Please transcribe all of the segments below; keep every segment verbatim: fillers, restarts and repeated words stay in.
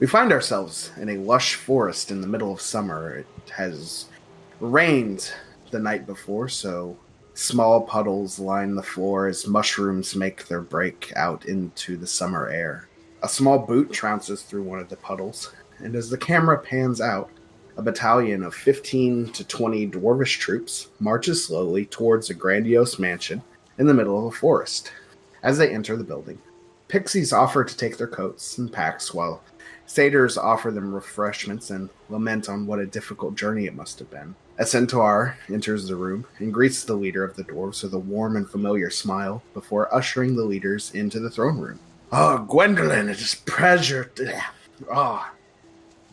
We find ourselves in a lush forest in the middle of summer. It has rained the night before, so small puddles line the floor as mushrooms make their break out into the summer air. A small boot trounces through one of the puddles, and as the camera pans out, a battalion of fifteen to twenty dwarvish troops marches slowly towards a grandiose mansion in the middle of a forest. As they enter the building, pixies offer to take their coats and packs while satyrs offer them refreshments and lament on what a difficult journey it must have been. A centaur enters the room and greets the leader of the dwarves with a warm and familiar smile before ushering the leaders into the throne room. Oh, Gwendolyn, it is pleasure to... Oh,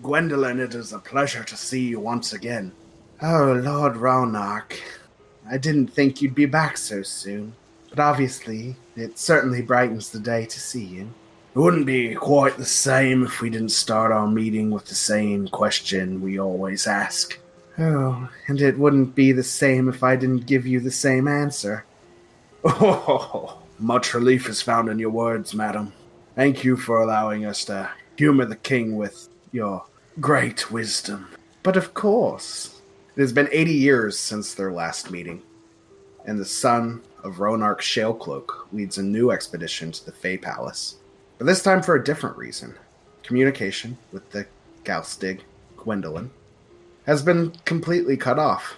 Gwendolyn, it is a pleasure to see you once again. Oh, Lord Ronark, I didn't think you'd be back so soon, but obviously it certainly brightens the day to see you. It wouldn't be quite the same if we didn't start our meeting with the same question we always ask. Oh, and it wouldn't be the same if I didn't give you the same answer. Oh, much relief is found in your words, madam. Thank you for allowing us to humor the king with your great wisdom. But of course, it has been eighty years since their last meeting, and the son of Ronark Shalecloak leads a new expedition to the Fey Palace. But this time for a different reason. Communication with the Galstig, Gwendolyn, has been completely cut off.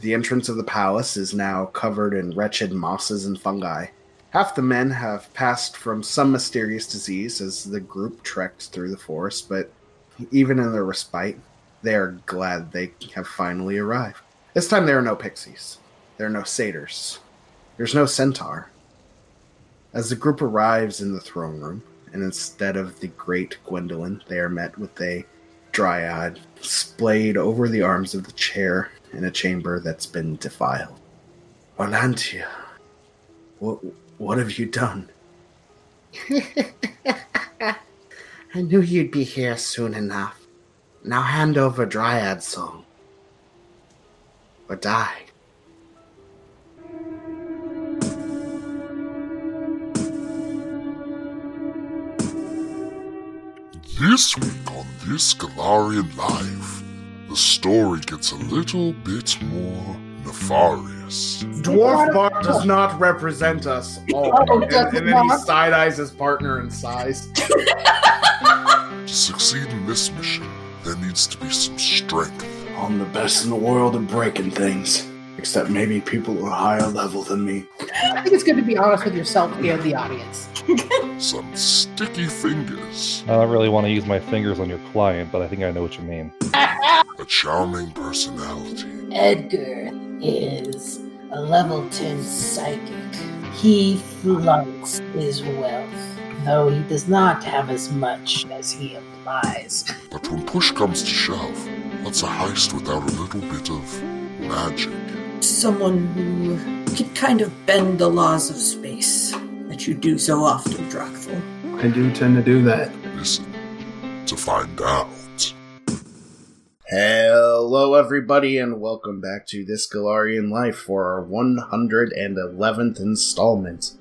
The entrance of the palace is now covered in wretched mosses and fungi. Half the men have passed from some mysterious disease as the group trekked through the forest, but even in their respite, they are glad they have finally arrived. This time there are no pixies. There are no satyrs. There's no centaur. As the group arrives in the throne room, and instead of the great Gwendolyn, they are met with a dryad splayed over the arms of the chair in a chamber that's been defiled. Volantia, what, what have you done? I knew you'd be here soon enough. Now hand over Dryad's Song, or die. This week on This Galarion Live, the story gets a little bit more nefarious. Dwarf Bart does not represent us all. Oh, and, and then he side-eyes his partner and sighs. To succeed in this mission, there needs to be some strength. I'm the best in the world at breaking things. Except maybe people who are higher level than me. I think it's good to be honest with yourself and the audience. Some sticky fingers. I don't really want to use my fingers on your client, but I think I know what you mean. A charming personality. Edgar is a level ten psychic. He flaunts his wealth, though he does not have as much as he implies. But when push comes to shove, what's a heist without a little bit of magic? Someone who can kind of bend the laws of space that you do so often, Drockford. I do tend to do that. Listen to find out. Hello, everybody, and welcome back to This Galarion Life for our one hundred eleventh installment.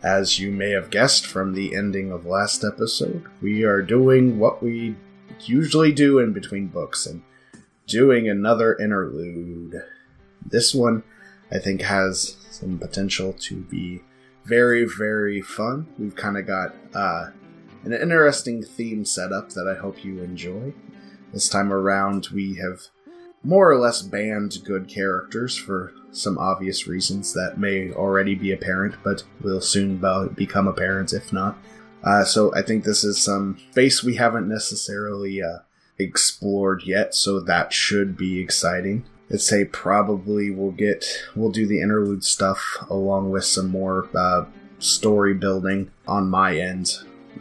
As you may have guessed from the ending of last episode, we are doing what we usually do in between books and doing another interlude. This one, I think, has some potential to be very, very fun. We've kind of got uh, an interesting theme set up that I hope you enjoy. This time around, we have more or less banned good characters for some obvious reasons that may already be apparent, but will soon become apparent if not. Uh, so I think this is some space we haven't necessarily uh, explored yet, so that should be exciting. I'd say probably we'll get, we'll do the interlude stuff along with some more uh, story building on my end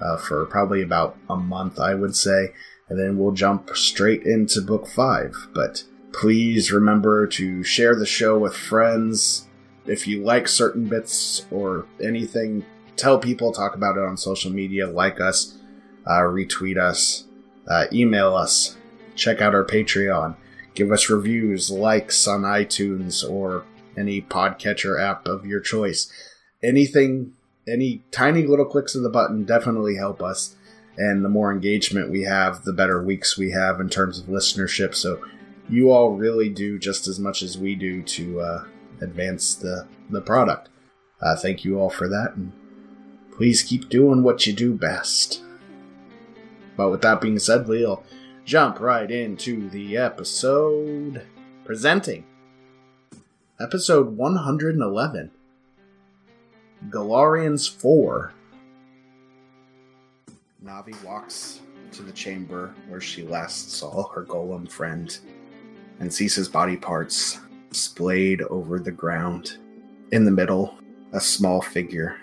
uh, for probably about a month, I would say. And then we'll jump straight into book five. But please remember to share the show with friends. If you like certain bits or anything, tell people, talk about it on social media, like us, uh, retweet us, uh, email us, check out our Patreon. Give us reviews, likes on iTunes or any podcatcher app of your choice. Anything, any tiny little clicks of the button definitely help us. and the more engagement we have, the better weeks we have in terms of listenership. So you all really do just as much as we do to uh, advance the, the product. Uh, thank you all for that, and please keep doing what you do best. But with that being said, we'll jump right into the episode. Presenting episode one hundred eleven, Galarions four. Navi walks to the chamber where she last saw her golem friend and sees his body parts splayed over the ground. In the middle, a small figure.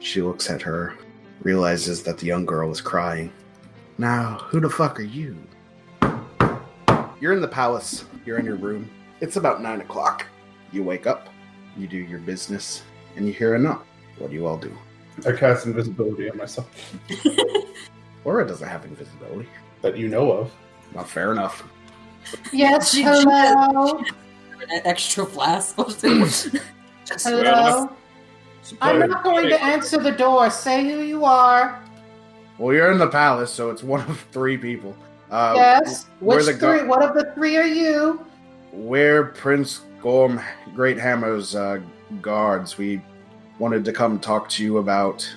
She looks at her, realizes that the young girl is crying. Now, who the fuck are you? You're in the palace. You're in your room. It's about nine o'clock. You wake up, you do your business, and you hear a knock. What do you all do? I cast invisibility on myself. Aura doesn't have invisibility. That you know of. Well, fair enough. Yes, she hello. She an extra flask. Hello. I'm not going to answer the door. Say who you are. Well, you're in the palace, so it's one of three people. Uh, yes. Which three? Go- what of the three are you? We're Prince Gorm Great Hammer's uh, guards. We wanted to come talk to you about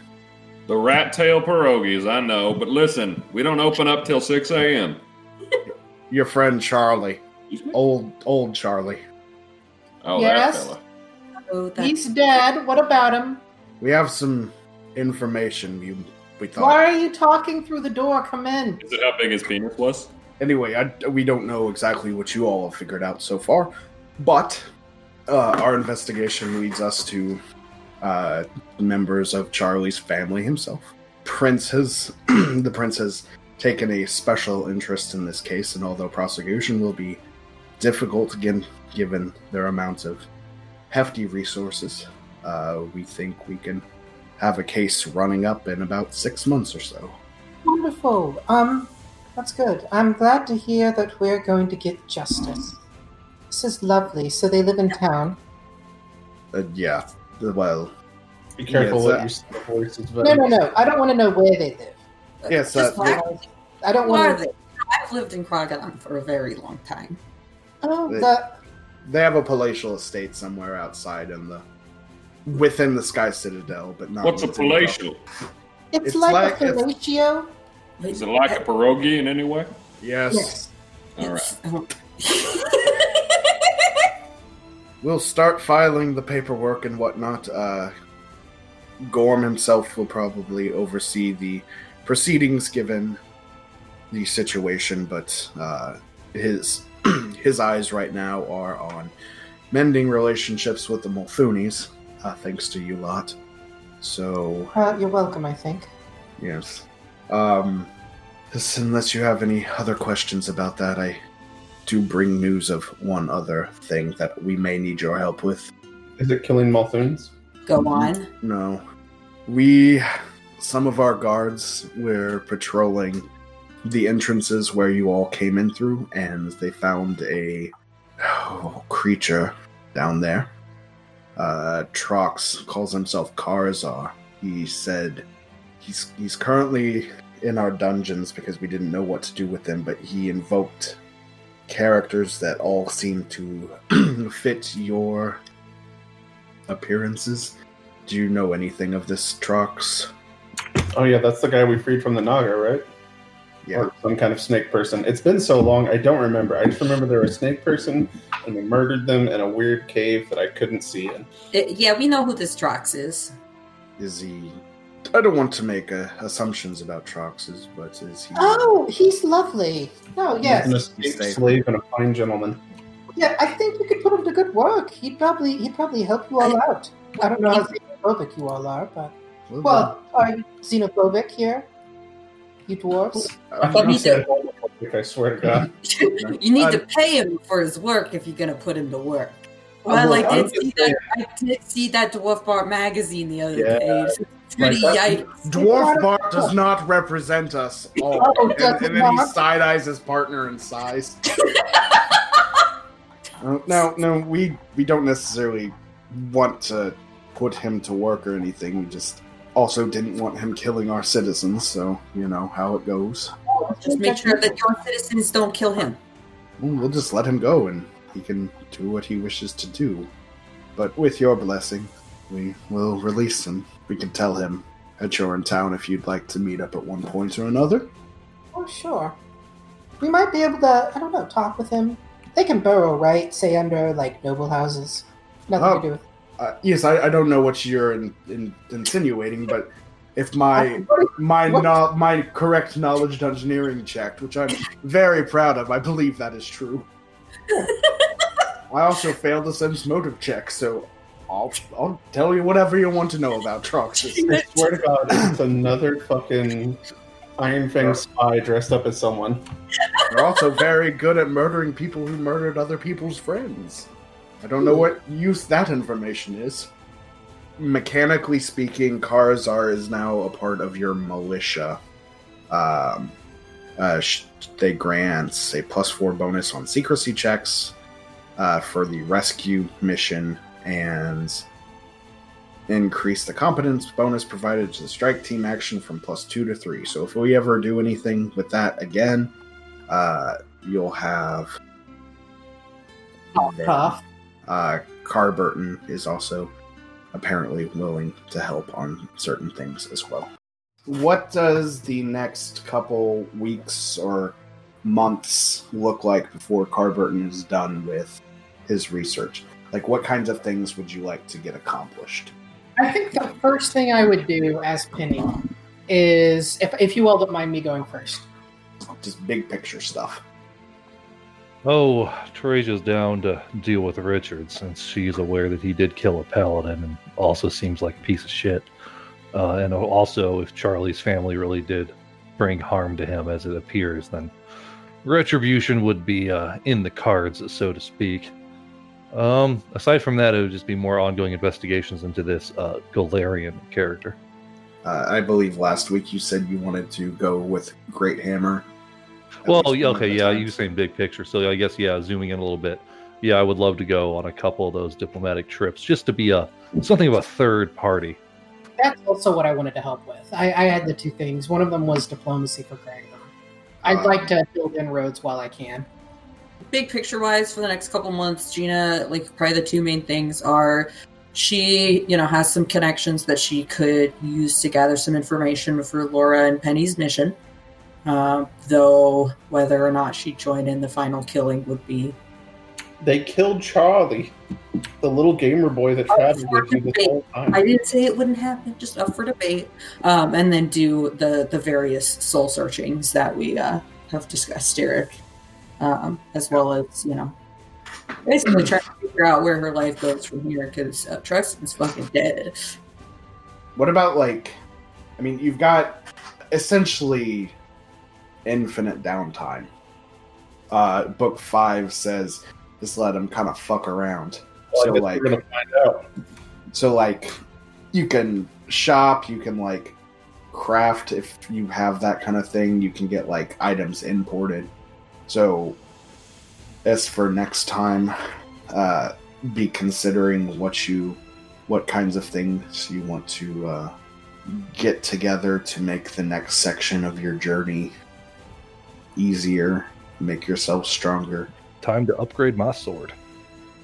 the rat tail pierogies. I know, but listen, we don't open up till six a.m. Your friend Charlie, old old Charlie. Oh, yes. That fella. Oh, he's dead. What about him? We have some information. You, we thought. Why are you talking through the door? Come in. Is it how big his penis was? Anyway, I, we don't know exactly what you all have figured out so far, but uh, our investigation leads us to uh, members of Charlie's family himself. Prince has, the prince has taken a special interest in this case, and although prosecution will be difficult again, given their amount of hefty resources, uh, we think we can have a case running up in about six months or so. Wonderful. Um... That's good. I'm glad to hear that we're going to get justice. This is lovely. So they live in town? Uh, yeah. Well... Be careful yeah, what uh, your voice is. No, no, no. I don't want to know where they live. Yes, uh, I don't want to... I've lived in Kraggodan for a very long time. Oh, they, the... They have a palatial estate somewhere outside in the... Within the Sky Citadel, but not... What's a palatial? It's, it's like, like a fellatio. Is it like a pierogi in any way? Yes. yes. All right. We'll start filing the paperwork and whatnot. Uh, Gorm himself will probably oversee the proceedings given the situation, but uh, his his eyes right now are on mending relationships with the Mulfoonies, uh, thanks to you lot. So. Uh, you're welcome, I think. Yes. Um, unless you have any other questions about that, I do bring news of one other thing that we may need your help with. Is it killing Mulfoons? Go on. No. We, some of our guards, were patrolling the entrances where you all came in through, and they found a oh, creature down there. Uh, Trox calls himself Karazar. He said... He's he's currently in our dungeons because we didn't know what to do with him, but he invoked characters that all seem to fit your appearances. Do you know anything of this Trox? Oh yeah, that's the guy we freed from the Naga, right? Yeah. Or some kind of snake person. It's been so long, I don't remember. I just remember there was a snake person, and we murdered them in a weird cave that I couldn't see in. It, yeah, we know who this Trox is. Is he... I don't want to make uh, assumptions about Trox's, but is he... Oh, he's lovely. Oh, yes. He's an escaped slave and a fine gentleman. Yeah, I think you could put him to good work. He'd probably he'd probably help you all out. I don't know how xenophobic you all are, but... Well, well are you xenophobic here? You dwarves? I thought you said homophobic, I swear to God. You need to pay him for his work if you're going to put him to work. Well, well I, did see that, I did see that Dwarf Bart magazine the other yeah. day. Pretty like yikes. Dwarf Bart does not represent us all. Oh, and, and then he side-eyes his partner in size. uh, no, no, we, we don't necessarily want to put him to work or anything. We just also didn't want him killing our citizens, so you know how it goes. Just make sure that your citizens don't kill him. We'll just let him go, and he can do what he wishes to do. But with your blessing, we will release him. We can tell him that you're in town if you'd like to meet up at one point or another. Oh, sure. We might be able to, I don't know, talk with him. They can burrow, right? Say under, like, noble houses. Nothing uh, to do with it. Uh, yes, I, I don't know what you're in, in, insinuating, but if my my no, my correct knowledge dungeoneering checked, which I'm very proud of, I believe that is true. I also failed a sense motive check, so I'll I'll tell you whatever you want to know about Troxus. I swear to God, it's another fucking Iron Fang spy dressed up as someone. They're also very good at murdering people who murdered other people's friends. I don't know what use that information is. Mechanically speaking, Karazar is now a part of your militia. Um, uh, sh- they grant a plus four bonus on secrecy checks uh, for the rescue mission and increase the competence bonus provided to the strike team action from plus two to three. So if we ever do anything with that again, uh, you'll have... Huh. Uh, Carburton is also apparently willing to help on certain things as well. What does the next couple weeks or months look like before Carburton is done with his research? Like, what kinds of things would you like to get accomplished? I think the first thing I would do as Penny is, if, if you all don't mind me going first. Just big picture stuff. Oh, Teresa's down to deal with Richard since she's aware that he did kill a paladin and also seems like a piece of shit. Uh, and also, if Charlie's family really did bring harm to him, as it appears, then retribution would be uh, in the cards, so to speak. Um, aside from that, it would just be more ongoing investigations into this uh, Galarion character. Uh, I believe last week you said you wanted to go with Great Hammer. Well, okay, yeah, you were saying big picture, so I guess, yeah, zooming in a little bit. Yeah, I would love to go on a couple of those diplomatic trips, just to be a something of a third party. That's also what I wanted to help with. I, I had the two things. One of them was diplomacy for Kraggodan. I'd uh, like to build inroads while I can. Big picture-wise, for the next couple months, Gina, like, probably the two main things are she, you know, has some connections that she could use to gather some information for Laura and Penny's mission. Uh, though whether or not she joined in the final killing would be... They killed Charlie, the little gamer boy that traveled with you this whole time. I didn't say it wouldn't happen, just up for debate. Um, and then do the, the various soul searchings that we uh, have discussed, Eric. Um, as well as, you know, basically trying to figure out where her life goes from here, because uh, Truxton's fucking dead. What about, like, I mean, you've got essentially... infinite downtime. Uh, book five says, just let him kind of fuck around. Well, so like, we're gonna find out. So like, you can shop, you can like craft if you have that kind of thing. You can get like items imported. So, as for next time, uh, be considering what you, what kinds of things you want to uh, get together to make the next section of your journey easier, make yourself stronger. Time to upgrade my sword.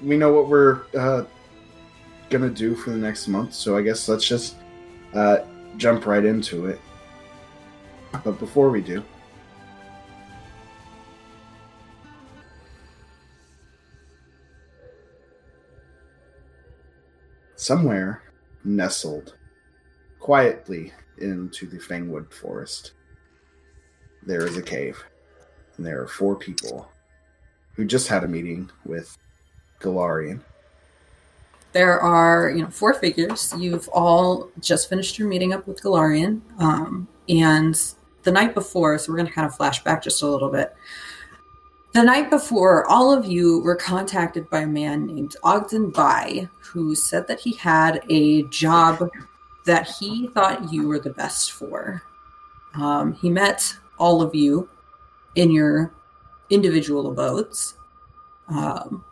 We know what we're uh, gonna do for the next month, so I guess let's just uh, jump right into it. But before we do, somewhere nestled quietly into the Fangwood Forest, there is a cave. And there are four people who just had a meeting with Galarion. There are, you know, four figures. You've all just finished your meeting up with Galarion. Um, and the night before, so we're going to kind of flash back just a little bit. The night before, all of you were contacted by a man named Ogden Bai, who said that he had a job that he thought you were the best for. Um, he met all of you in your individual abodes. Um,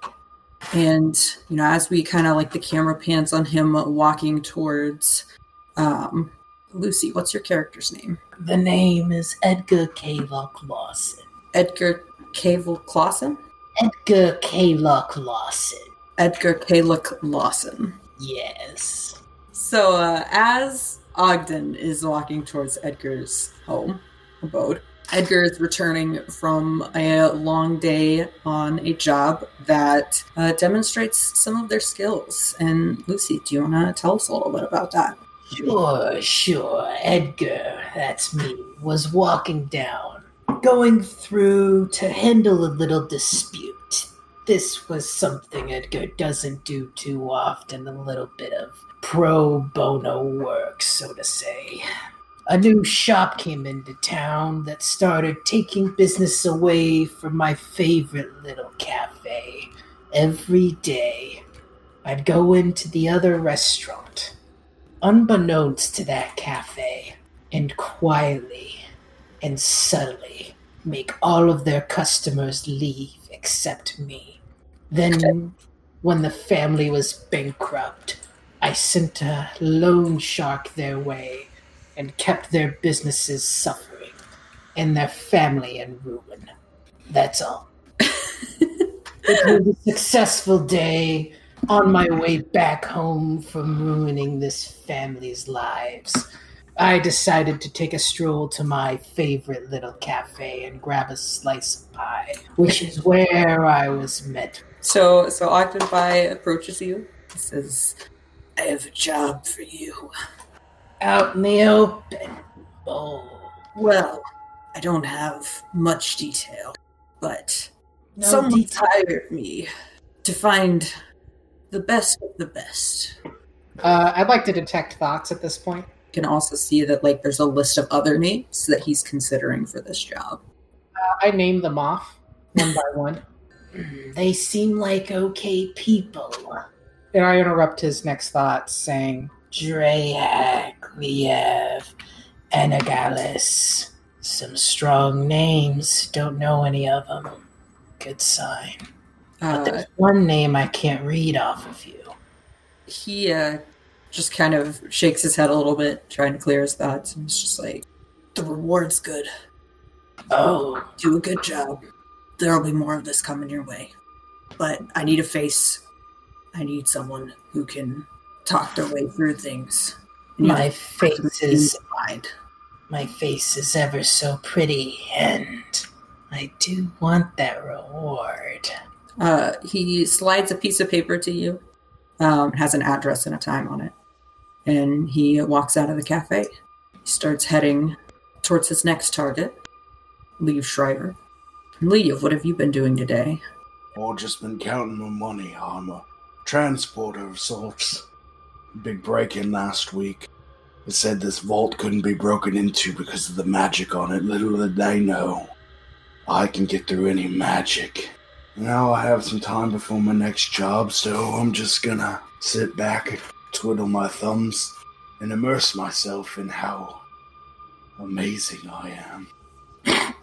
and, you know, as we kind of like the camera pans on him walking towards um, Lucy, what's your character's name? The name is Edgar Caylock Lawson. Edgar Caylock Lawson? Edgar Caylock Lawson. Edgar Caylock Lawson. Yes. So uh, as Ogden is walking towards Edgar's home, abode, Edgar is returning from a long day on a job that uh, demonstrates some of their skills. And Lucy, do you want to tell us a little bit about that? Sure, sure. Edgar, that's me, was walking down, going through to handle a little dispute. This was something Edgar doesn't do too often, a little bit of pro bono work, so to say. A new shop came into town that started taking business away from my favorite little cafe. Every day, I'd go into the other restaurant, unbeknownst to that cafe, and quietly and subtly make all of their customers leave except me. Then, when the family was bankrupt, I sent a loan shark their way and kept their businesses suffering and their family in ruin. That's all. It was a successful day on my way back home from ruining this family's lives. I decided to take a stroll to my favorite little cafe and grab a slice of pie, which is where I was met. So, so Ogden Bai approaches you and says, I have a job for you. Out in the open. Oh, well, I don't have much detail, but no someone detail. hired me to find the best of the best. Uh, I'd like to detect thoughts at this point. You can also see that like there's a list of other names that he's considering for this job. Uh, I name them off one by one. They seem like okay people. And I interrupt his next thoughts saying, Dreyag, we have Anagallus. Some strong names. Don't know any of them. Good sign. Uh, but there's one name I can't read off of you. He uh, just kind of shakes his head a little bit, trying to clear his thoughts. And it's just like, the reward's good. Oh. Do a good job. There'll be more of this coming your way. But I need a face. I need someone who can talk their way through things. You my face is mind. My face is ever so pretty, and I do want that reward. Uh, he slides a piece of paper to you. Um, has an address and a time on it, and he walks out of the cafe. He starts heading towards his next target, Liv Shriver. Liv, what have you been doing today? I've just been counting my money. I'm a transporter of sorts. Big break-in last week. It said this vault couldn't be broken into because of the magic on it. Little did they know, I can get through any magic. Now I have some time before my next job, so I'm just gonna sit back and twiddle my thumbs and immerse myself in how amazing I am.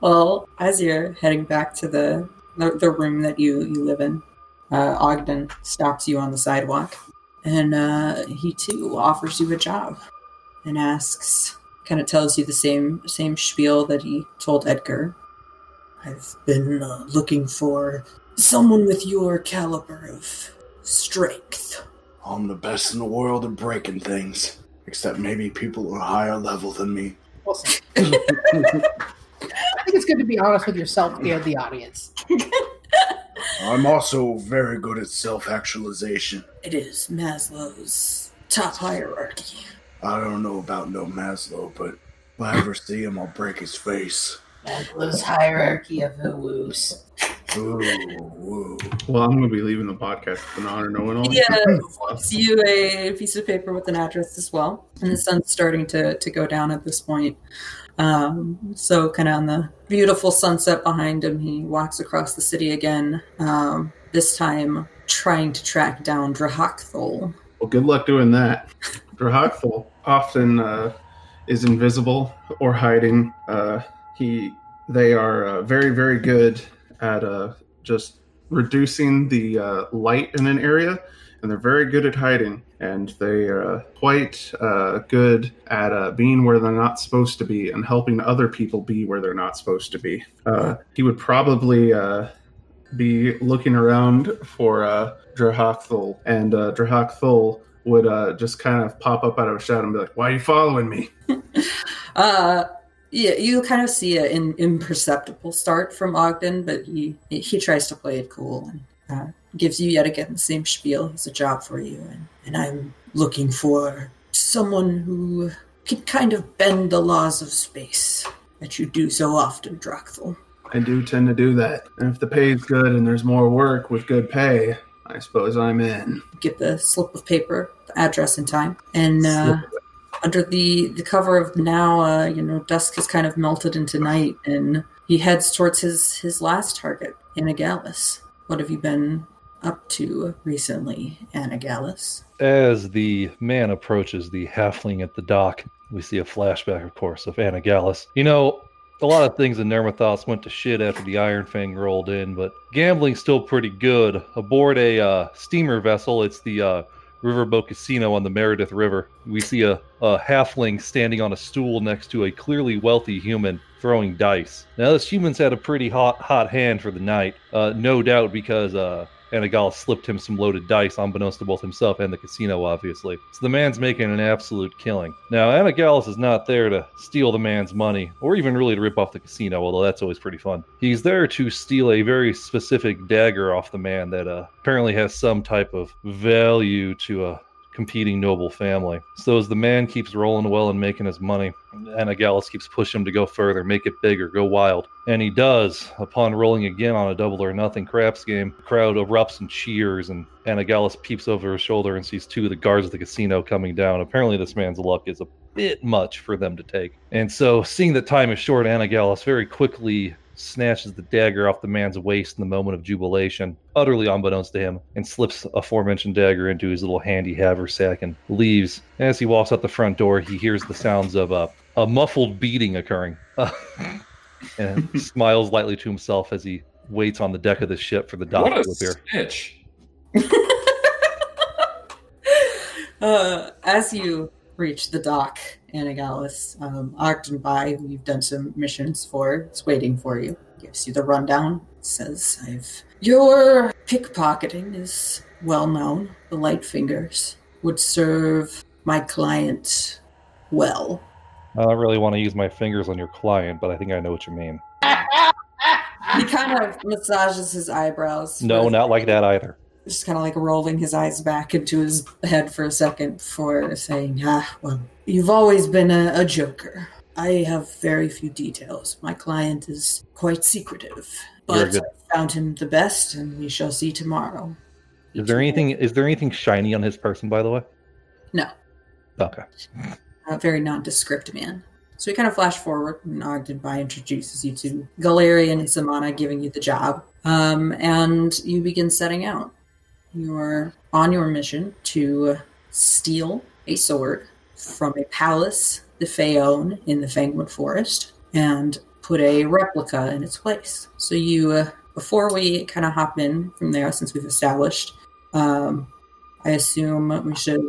Well, as you're heading back to the the, the room that you, you live in, uh, Ogden stops you on the sidewalk. And uh, he, too, offers you a job and asks, kind of tells you the same same spiel that he told Edgar. I've been uh, looking for someone with your caliber of strength. I'm the best in the world at breaking things, except maybe people are higher level than me. Awesome. I think it's good to be honest with yourself and the audience. I'm also very good at self-actualization. It is Maslow's top hierarchy. I don't know about no Maslow, but if I ever see him, I'll break his face. Maslow's hierarchy of the woos. Ooh, woo. Well, I'm going to be leaving the podcast with an honor knowing all. Yeah, flips you a piece of paper with an address as well. And the sun's starting to, to go down at this point. Um, so kind of on the beautiful sunset behind him, he walks across the city again, um, this time trying to track down Drockford. Well, good luck doing that. Drockford often uh, is invisible or hiding. Uh, he, They are uh, very, very good at uh, just reducing the uh, light in an area, and they're very good at hiding. and they are quite uh, good at uh, being where they're not supposed to be and helping other people be where they're not supposed to be. Uh, he would probably uh, be looking around for uh, Drahakthul, and uh, Drahakthul would uh, just kind of pop up out of a shadow and be like, "Why are you following me?" uh, yeah, you kind of see an in, imperceptible start from Ogden, but he he tries to play it cool and uh, gives you yet again the same spiel. It's a job for you, and, and I'm looking for someone who can kind of bend the laws of space that you do so often, Drockford. I do tend to do that, and if the pay's good and there's more work with good pay, I suppose I'm in. Get the slip of paper, the address in time, and uh, under the, the cover of now, uh, you know, dusk has kind of melted into night, and he heads towards his, his last target, Anagallus. What have you been up to recently, Anagallus? As the man approaches the halfling at the dock, we see a flashback, of course, of Anagallus. You know, a lot of things in Nermathos went to shit after the Iron Fang rolled in, but gambling's still pretty good. Aboard a uh, steamer vessel, it's the uh, Riverboat Casino on the Meredith River. We see a, a halfling standing on a stool next to a clearly wealthy human throwing dice. Now, this human's had a pretty hot hot hand for the night, uh, no doubt because uh, Anagallus slipped him some loaded dice, unbeknownst to both himself and the casino, obviously. So the man's making an absolute killing. Now, Anagallus is not there to steal the man's money, or even really to rip off the casino, although that's always pretty fun. He's there to steal a very specific dagger off the man that uh, apparently has some type of value to a competing noble family. So as the man keeps rolling well and making his money, Anagallus keeps pushing him to go further, make it bigger, go wild. And he does. Upon rolling again on a double or nothing craps game, the crowd erupts and cheers, and Anagallus peeps over his shoulder and sees two of the guards of the casino coming down. Apparently this man's luck is a bit much for them to take. And so, seeing that time is short, Anagallus very quickly snatches the dagger off the man's waist in the moment of jubilation, utterly unbeknownst to him, and slips aforementioned dagger into his little handy haversack and leaves. As he walks out the front door, he hears the sounds of uh, a muffled beating occurring, uh, and smiles lightly to himself as he waits on the deck of the ship for the dock to appear. Snitch. uh, as you reach the dock, Anagallus, um, Ogden Bai, who you've done some missions for, is waiting for you. Gives you the rundown. Says, I've... Your pickpocketing is well known. The light fingers would serve my client well. I don't really want to use my fingers on your client, but I think I know what you mean. He kind of massages his eyebrows. No, not like that either. Just kind of like rolling his eyes back into his head for a second before saying, ah, well, you've always been a, a joker. I have very few details. My client is quite secretive, but I found him the best, and we shall see tomorrow. Is there anything, is there anything shiny on his person, by the way? No. Okay. A very nondescript man. So we kind of flash forward, and Ogden Bai introduces you to Galarion and Samana, giving you the job, um, and you begin setting out. You're on your mission to steal a sword from a palace the Fey own in the Fangwood Forest and put a replica in its place. So you, uh, before we kind of hop in from there, since we've established, um, I assume we should,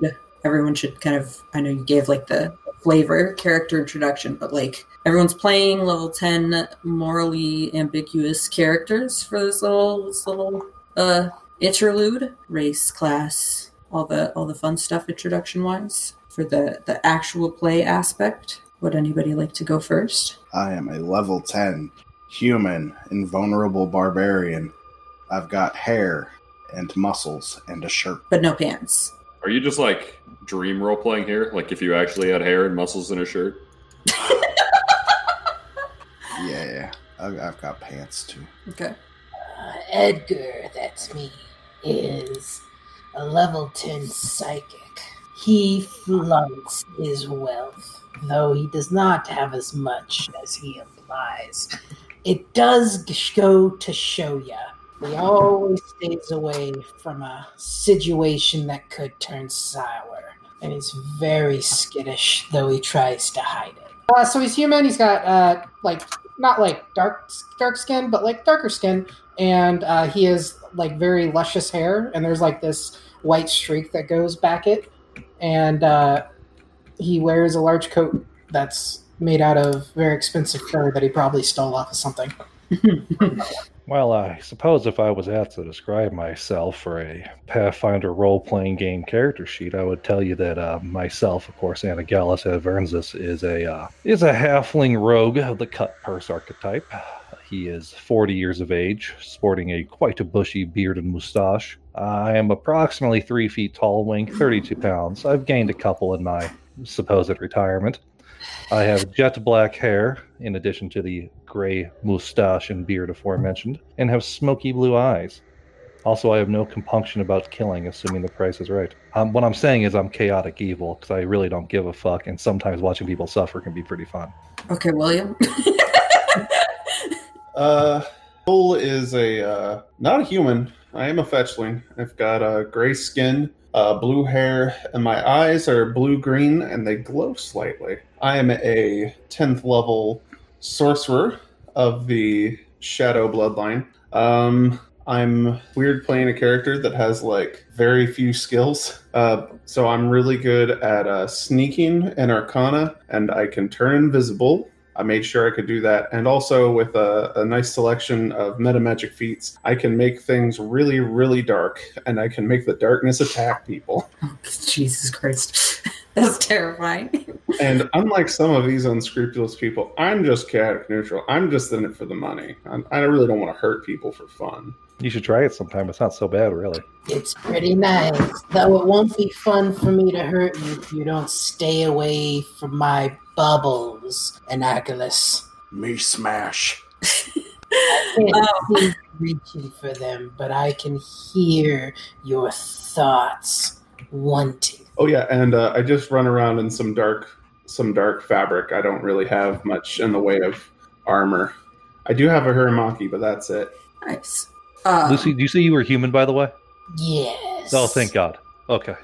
everyone should kind of, I know you gave like the flavor, character introduction, but like everyone's playing level ten morally ambiguous characters for this little, this little, uh, interlude, race, class, all the all the fun stuff introduction wise. For the the actual play aspect, would anybody like to go first? I am a level ten human invulnerable barbarian. I've got hair and muscles and a shirt, but no pants. Are you just like dream role playing here, like if you actually had hair and muscles and a shirt? Yeah, I've, I've got pants too. Okay. Uh, Edgar, that's me, is a level ten psychic. He flaunts his wealth, though he does not have as much as he implies. It does go to show ya. He always stays away from a situation that could turn sour, and is very skittish, though he tries to hide it. Uh, so he's human, he's got, uh, like, not like dark dark skin, but like darker skin. And uh, he has like very luscious hair, and there's like this white streak that goes back it. and uh, he wears a large coat that's made out of very expensive fur that he probably stole off of something. Well, I suppose if I was asked to describe myself for a Pathfinder role-playing game character sheet, I would tell you that uh, myself, of course, Anagallus Avernzus, is a uh, is a halfling rogue of the cut-purse archetype. He is forty years of age, sporting a quite a bushy beard and mustache. I am approximately three feet tall, weighing thirty-two pounds. I've gained a couple in my supposed retirement. I have jet black hair, in addition to the gray mustache and beard aforementioned, and have smoky blue eyes. Also, I have no compunction about killing, assuming the price is right. Um, what I'm saying is I'm chaotic evil, because I really don't give a fuck, and sometimes watching people suffer can be pretty fun. Okay, William. uh, Bull is a, uh, not a human. I am a fetchling. I've got a uh, gray skin, uh, blue hair, and my eyes are blue-green, and they glow slightly. I am a tenth level sorcerer of the Shadow Bloodline. Um, I'm weird playing a character that has like very few skills. Uh, so I'm really good at uh, sneaking and arcana, and I can turn invisible. I made sure I could do that. And also with a, a nice selection of metamagic feats, I can make things really, really dark, and I can make the darkness attack people. Oh, Jesus Christ. That's terrifying. And unlike some of these unscrupulous people, I'm just chaotic neutral. I'm just in it for the money. I'm, I really don't want to hurt people for fun. You should try it sometime. It's not so bad, really. It's pretty nice. Though it won't be fun for me to hurt you if you don't stay away from my bubbles, Anagallus. Me smash. I can't see you reaching for them, but I can hear your thoughts wanting. Oh yeah, and uh, I just run around in some dark, some dark fabric. I don't really have much in the way of armor. I do have a Huramaki, but that's it. Nice. Um, Lucy, do you say you were human, by the way? Yes. Oh, thank God. Okay.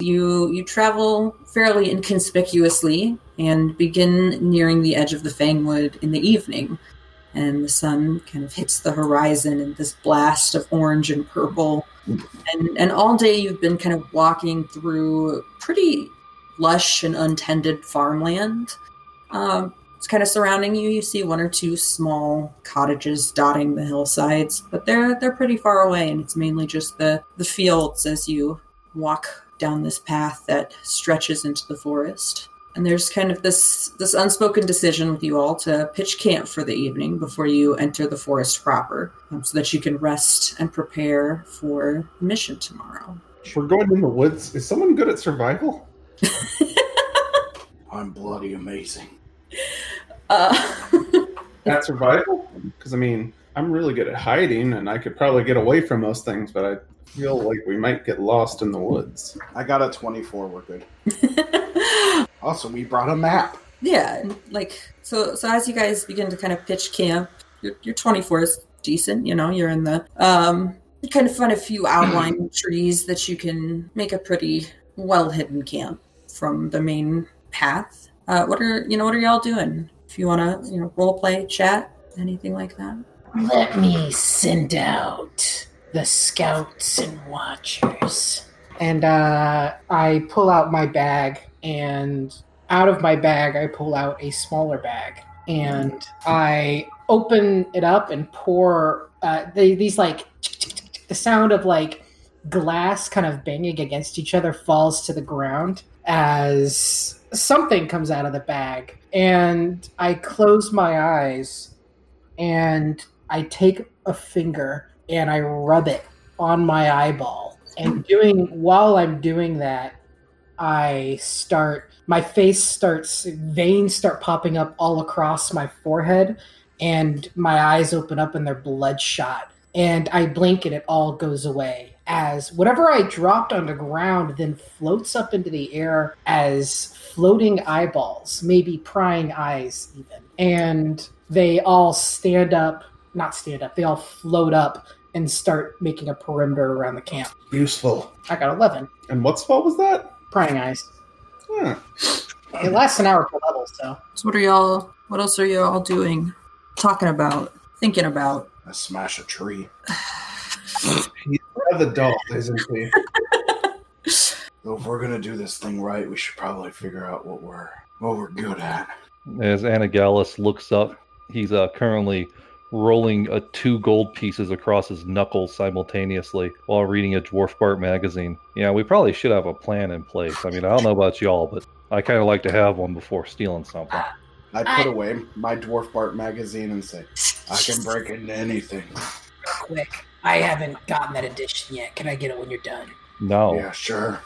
You you travel fairly inconspicuously and begin nearing the edge of the Fangwood in the evening, and the sun kind of hits the horizon in this blast of orange and purple. And and all day you've been kind of walking through pretty lush and untended farmland. Um, it's kind of surrounding you. You see one or two small cottages dotting the hillsides, but they're they're pretty far away, and it's mainly just the, the fields as you walk down this path that stretches into the forest. And there's kind of this, this unspoken decision with you all to pitch camp for the evening before you enter the forest proper, um, so that you can rest and prepare for mission tomorrow. We're going in the woods. Is someone good at survival? I'm bloody amazing. Uh, at survival? Because, I mean, I'm really good at hiding, and I could probably get away from most things, but I feel like we might get lost in the woods. I got a twenty-four. We're good. Also, we brought a map. Yeah, like, so So as you guys begin to kind of pitch camp, your, your twenty-four is decent, you know, you're in the, um, you kind of find a few outlying trees that you can make a pretty well-hidden camp from the main path. Uh, what are, you know, what are y'all doing? If you want to, you know, role play, chat, anything like that. Let me send out the scouts and watchers. And uh, I pull out my bag. And out of my bag, I pull out a smaller bag, and I open it up and pour uh, they, these like the sound of like glass kind of banging against each other falls to the ground as something comes out of the bag. And I close my eyes, and I take a finger and I rub it on my eyeball. And doing while I'm doing that, I start, my face starts, veins start popping up all across my forehead, and my eyes open up and they're bloodshot. And I blink and it all goes away as whatever I dropped on the ground then floats up into the air as floating eyeballs, maybe prying eyes even. And they all stand up, not stand up, they all float up and start making a perimeter around the camp. Useful. I got eleven. And what spell was that? Prying eyes. Hmm. It lasts an hour per level, so. So what are y'all, what else are y'all doing? Talking about, thinking about. I smash a tree. He's the doll, isn't he? So if we're going to do this thing right, we should probably figure out what we're what we're good at. As Anagallus looks up, he's uh, currently rolling uh, two gold pieces across his knuckles simultaneously while reading a Dwarf Bart magazine. Yeah, we probably should have a plan in place. I mean, I don't know about y'all, but I kind of like to have one before stealing something. I put I... away my Dwarf Bart magazine and say, I can break into anything. Quick. I haven't gotten that edition yet. Can I get it when you're done? No. Yeah, sure.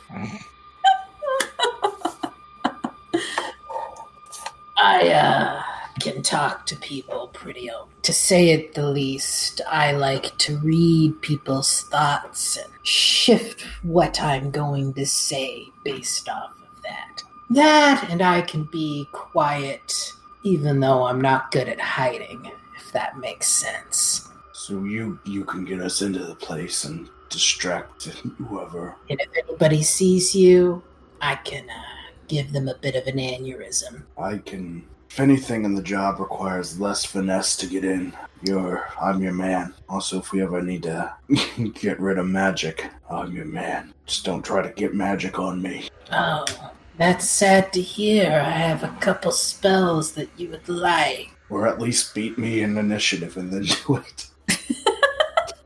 I uh, can talk to people pretty open. To say it the least, I like to read people's thoughts and shift what I'm going to say based off of that. That, and I can be quiet, even though I'm not good at hiding, if that makes sense. So you, you can get us into the place and distract whoever. And if anybody sees you, I can uh, give them a bit of an aneurysm. I can... If anything in the job requires less finesse to get in, you're, I'm your man. Also, if we ever need to get rid of magic, I'm your man. Just don't try to get magic on me. Oh... That's sad to hear. I have a couple spells that you would like. Or at least beat me in initiative and then do it.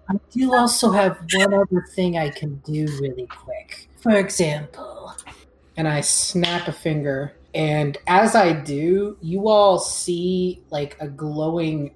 I do also have one other thing I can do really quick. For example, and I snap a finger, and as I do, you all see like a glowing...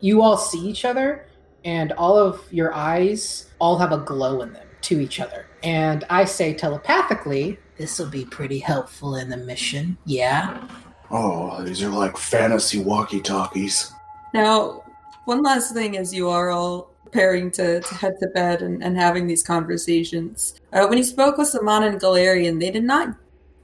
You all see each other, and all of your eyes all have a glow in them to each other. And I say telepathically... This'll be pretty helpful in the mission, yeah? Oh, these are like fantasy walkie-talkies. Now, one last thing as you are all preparing to, to head to bed and, and having these conversations. Uh, when you spoke with Samana and Galarion, they did not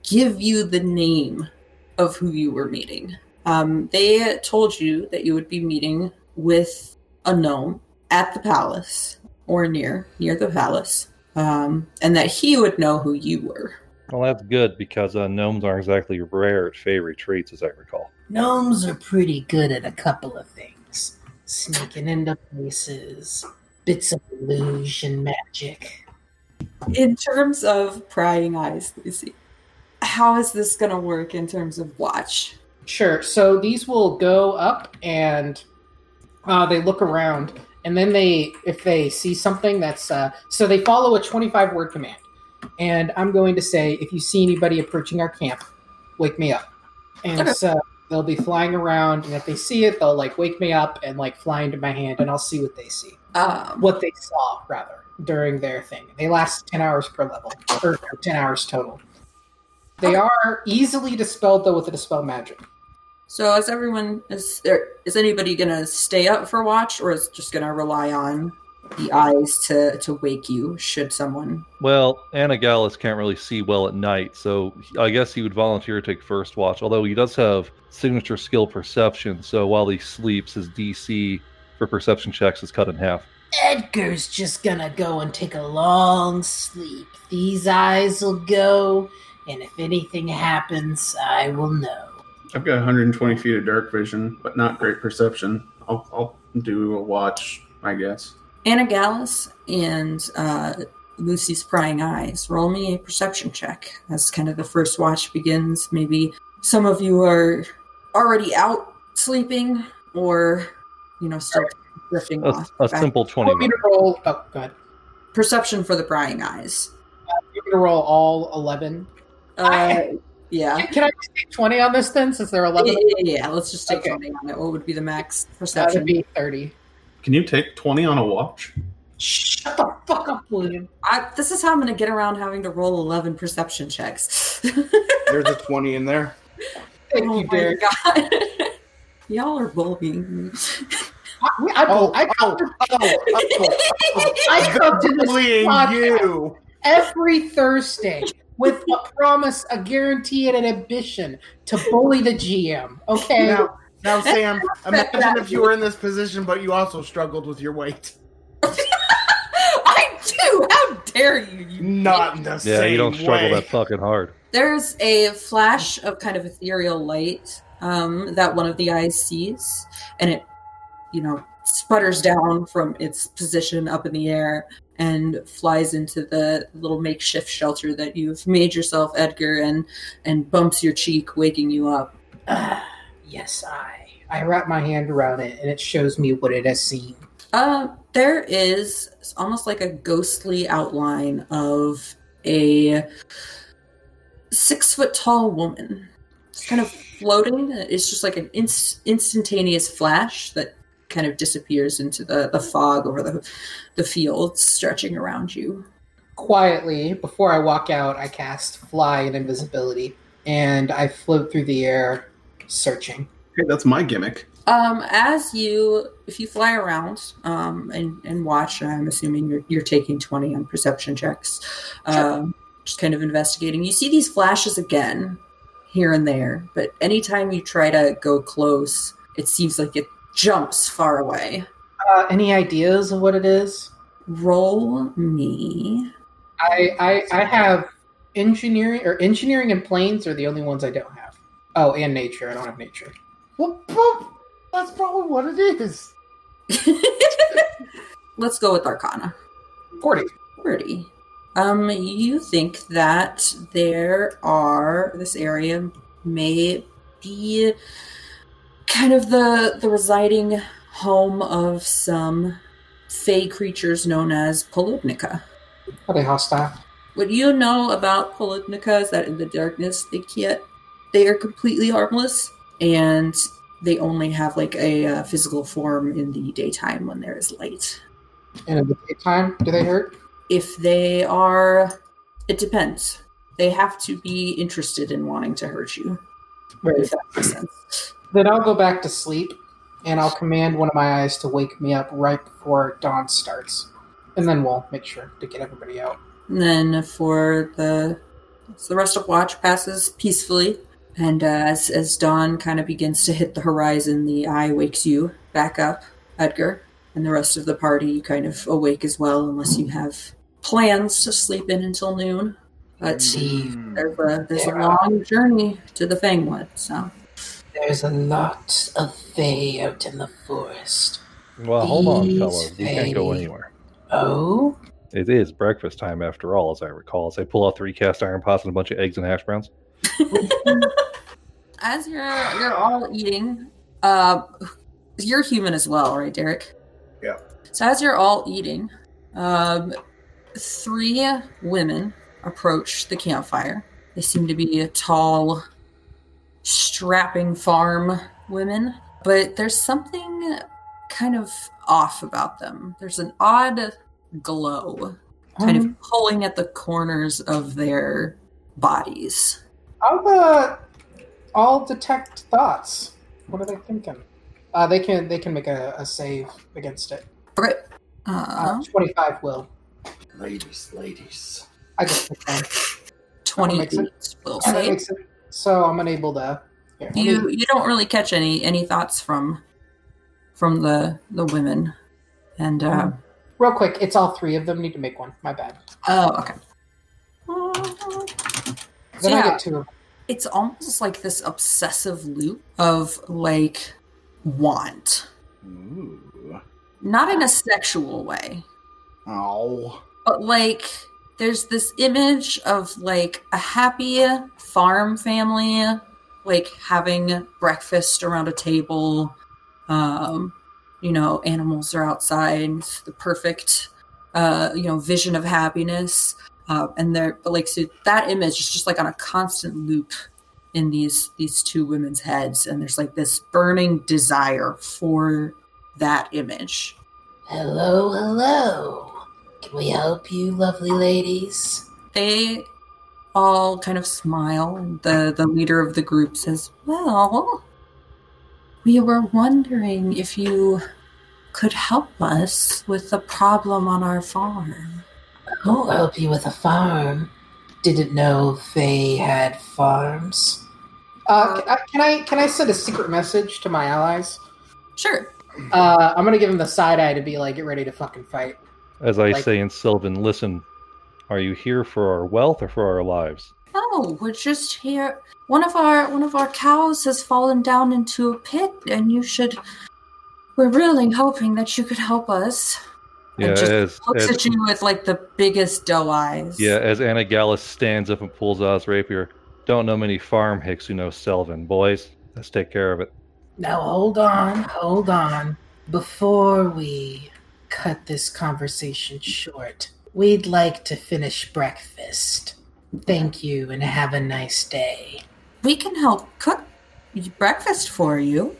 give you the name of who you were meeting. Um, they told you that you would be meeting with a gnome at the palace, or near, near the palace, um, and that he would know who you were. Well, that's good, because uh, gnomes aren't exactly rare at Fey retreats, as I recall. Gnomes are pretty good at a couple of things. Sneaking into places, bits of illusion magic. In terms of prying eyes, Lucy, how is this going to work in terms of watch? Sure, so these will go up, and uh, they look around, and then they, if they see something that's... Uh, so they follow a twenty-five word command. And I'm going to say, if you see anybody approaching our camp, wake me up. And okay. So they'll be flying around, and if they see it, they'll like wake me up and like fly into my hand, and I'll see what they see. Um, what they saw, rather, during their thing. They last ten hours per level, or ten hours total. They okay. are easily dispelled, though, with a dispel magic. So is everyone, is, there, is anybody going to stay up for watch, or is just going to rely on... the eyes to, to wake you, should someone... Well, Anagallus can't really see well at night, so I guess he would volunteer to take first watch, although he does have signature skill perception, so while he sleeps, his D C for perception checks is cut in half. Edgar's just gonna go and take a long sleep. These eyes will go, and if anything happens, I will know. I've got one hundred twenty feet of dark vision, but not great perception. I'll, I'll do a watch, I guess. Anagallus and uh, Lucy's prying eyes, roll me a perception check as kind of the first watch begins. Maybe some of you are already out sleeping, or, you know, still drifting a, off. A back. Simple twenty. You want me to roll? Oh, go ahead. Perception for the prying eyes. Uh, you can roll all eleven. Uh, I, yeah. Can I just take twenty on this then, since there are eleven? Yeah, yeah, yeah. Let's just take okay. twenty on it. What would be the max perception? That would be thirty. Can you take twenty on a watch? Shut the fuck up, William. I, this is how I'm going to get around having to roll eleven perception checks. There's a twenty in there. Thank oh you, Derek. God. Y'all are bullying me. I come to this podcast every Thursday with a promise, a guarantee, and an ambition to bully the G M. Okay? Now, Now, Sam, imagine if you were in this position, but you also struggled with your weight. I do! How dare you! you Not in the yeah, same way. Yeah, you don't struggle way. That fucking hard. There's a flash of kind of ethereal light um, that one of the eyes sees, and it, you know, sputters down from its position up in the air and flies into the little makeshift shelter that you've made yourself, Edgar, and and bumps your cheek, waking you up. Ah, yes, I. I wrap my hand around it, and it shows me what it has seen. Uh, there is almost like a ghostly outline of a six-foot-tall woman. It's kind of floating. It's just like an inst- instantaneous flash that kind of disappears into the, the fog over the the field stretching around you. Quietly, before I walk out, I cast Fly and Invisibility, and I float through the air searching. Hey, that's my gimmick. Um, as you, if you fly around um, and, and watch, I'm assuming you're, you're taking twenty on perception checks, sure. um, just kind of investigating. You see these flashes again here and there, but anytime you try to go close, it seems like it jumps far away. Uh, any ideas of what it is? Roll me. I, I I have engineering, or engineering and planes are the only ones I don't have. Oh, and nature. I don't have nature. Whoop, whoop. That's probably what it is. Let's go with Arcana. forty. forty. Um, you think that there are, this area may be kind of the, the residing home of some fey creatures known as Polipnica. Are they hostile? What you know about Polipnica is that in the darkness they can't, they are completely harmless, and they only have like a uh, physical form in the daytime when there is light. And in the daytime, do they hurt? If they are, it depends. They have to be interested in wanting to hurt you. Right. If that makes sense. Then I'll go back to sleep, and I'll command one of my eyes to wake me up right before dawn starts. And then we'll make sure to get everybody out. And then for the, so the rest of watch passes peacefully. And uh, as, as dawn kind of begins to hit the horizon, the eye wakes you back up, Edgar, and the rest of the party kind of awake as well, unless you have plans to sleep in until noon. But mm. there's, a, there's yeah. a long journey to the Fangwood, so... There's a lot of fae out in the forest. Well, These hold on, fellows. You fae... can't go anywhere. Oh? It is breakfast time, after all, as I recall. As I pull out three cast iron pots and a bunch of eggs and hash browns. As you're you're all eating, uh, you're human as well, right, Derek? Yeah. So as you're all eating, um, three women approach the campfire. They seem to be a tall, strapping farm women, but there's something kind of off about them. There's an odd glow, kind um, of pulling at the corners of their bodies. I'll, uh, I'll detect thoughts. What are they thinking? Uh, they can they can make a, a save against it. Okay. Uh, uh, twenty-five will. Ladies, ladies. I just picked one. twenty-eight will save. So I'm unable to... Here, you me... you don't really catch any, any thoughts from from the the women. And uh, um, real quick, it's all three of them. Need to make one. My bad. Oh, okay. Uh, So yeah, it's almost like this obsessive loop of, like, want. Ooh. Not in a sexual way. Oh. But, like, there's this image of, like, a happy farm family, like, having breakfast around a table. Um, you know, animals are outside. The perfect, uh, you know, vision of happiness. Uh, and they're but like so that image is just like on a constant loop in these these two women's heads, and there's like this burning desire for that image. Hello, hello. Can we help you, lovely ladies? They all kind of smile, and the, the leader of the group says, "Well, we were wondering if you could help us with a problem on our farm." Oh, I'll help you with a farm. Didn't know they had farms. Uh, can I can I send a secret message to my allies? Sure. Uh, I'm gonna give them the side eye to be like, get ready to fucking fight. As I like, say in Sylvan, listen, are you here for our wealth or for our lives? Oh, we're just here. One of our one of our cows has fallen down into a pit, and you should. We're really hoping that you could help us. Yeah, and just as, looks as, at you with like the biggest doe eyes. Yeah, as Anagallus stands up and pulls out his rapier. Don't know many farm hicks who know Selvin. Boys, let's take care of it. Now hold on, hold on. Before we cut this conversation short, we'd like to finish breakfast. Thank you and have a nice day. We can help cook breakfast for you.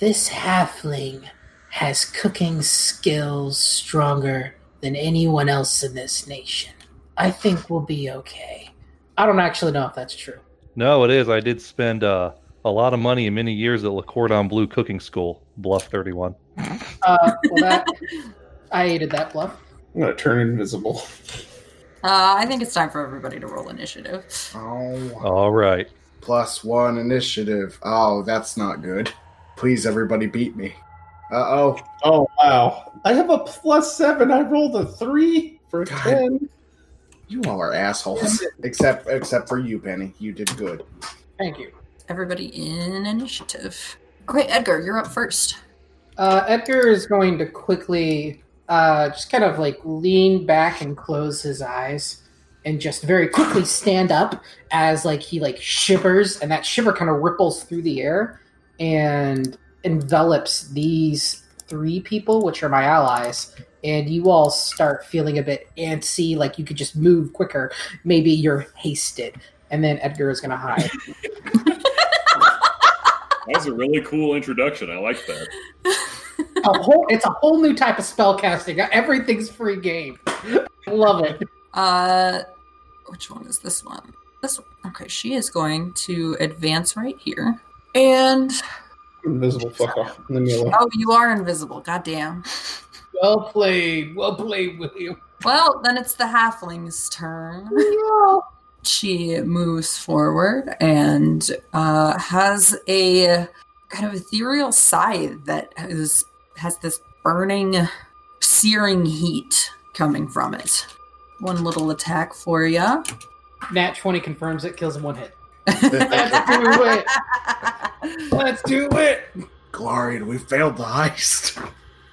This halfling has cooking skills stronger than anyone else in this nation. I think we'll be okay. I don't actually know if that's true. No, it is. I did spend uh, a lot of money and many years at Le Cordon Bleu Cooking School, Bluff thirty-one. Uh, well, that, I hated that bluff. I'm going to turn invisible. Uh, I think it's time for everybody to roll initiative. Oh. All right. Plus one initiative. Oh, that's not good. Please, everybody beat me. Uh-oh. Oh, wow. I have a plus seven. I rolled a three for a God. ten. You all are assholes. except except for you, Penny. You did good. Thank you. Everybody in initiative. Okay, Edgar, you're up first. Uh, Edgar is going to quickly uh, just kind of like lean back and close his eyes and just very quickly stand up as like he like shivers, and that shiver kind of ripples through the air and envelops these three people, which are my allies. And you all start feeling a bit antsy, like you could just move quicker. Maybe you're hasted. And then Edgar is going to hide. That was a really cool introduction. I like that. A whole, it's a whole new type of spellcasting. Everything's free game. Love it. Uh, which one is this one? This one. Okay, she is going to advance right here. And... invisible, fuck off. Oh, you are invisible. Goddamn. Well played. Well played, William. Well, then it's the halfling's turn. Yeah. She moves forward and uh, has a kind of ethereal scythe that is, has this burning, searing heat coming from it. One little attack for you. Nat twenty confirms it, kills in one hit. Let's do it. Let's do it. Glorian, we failed the heist.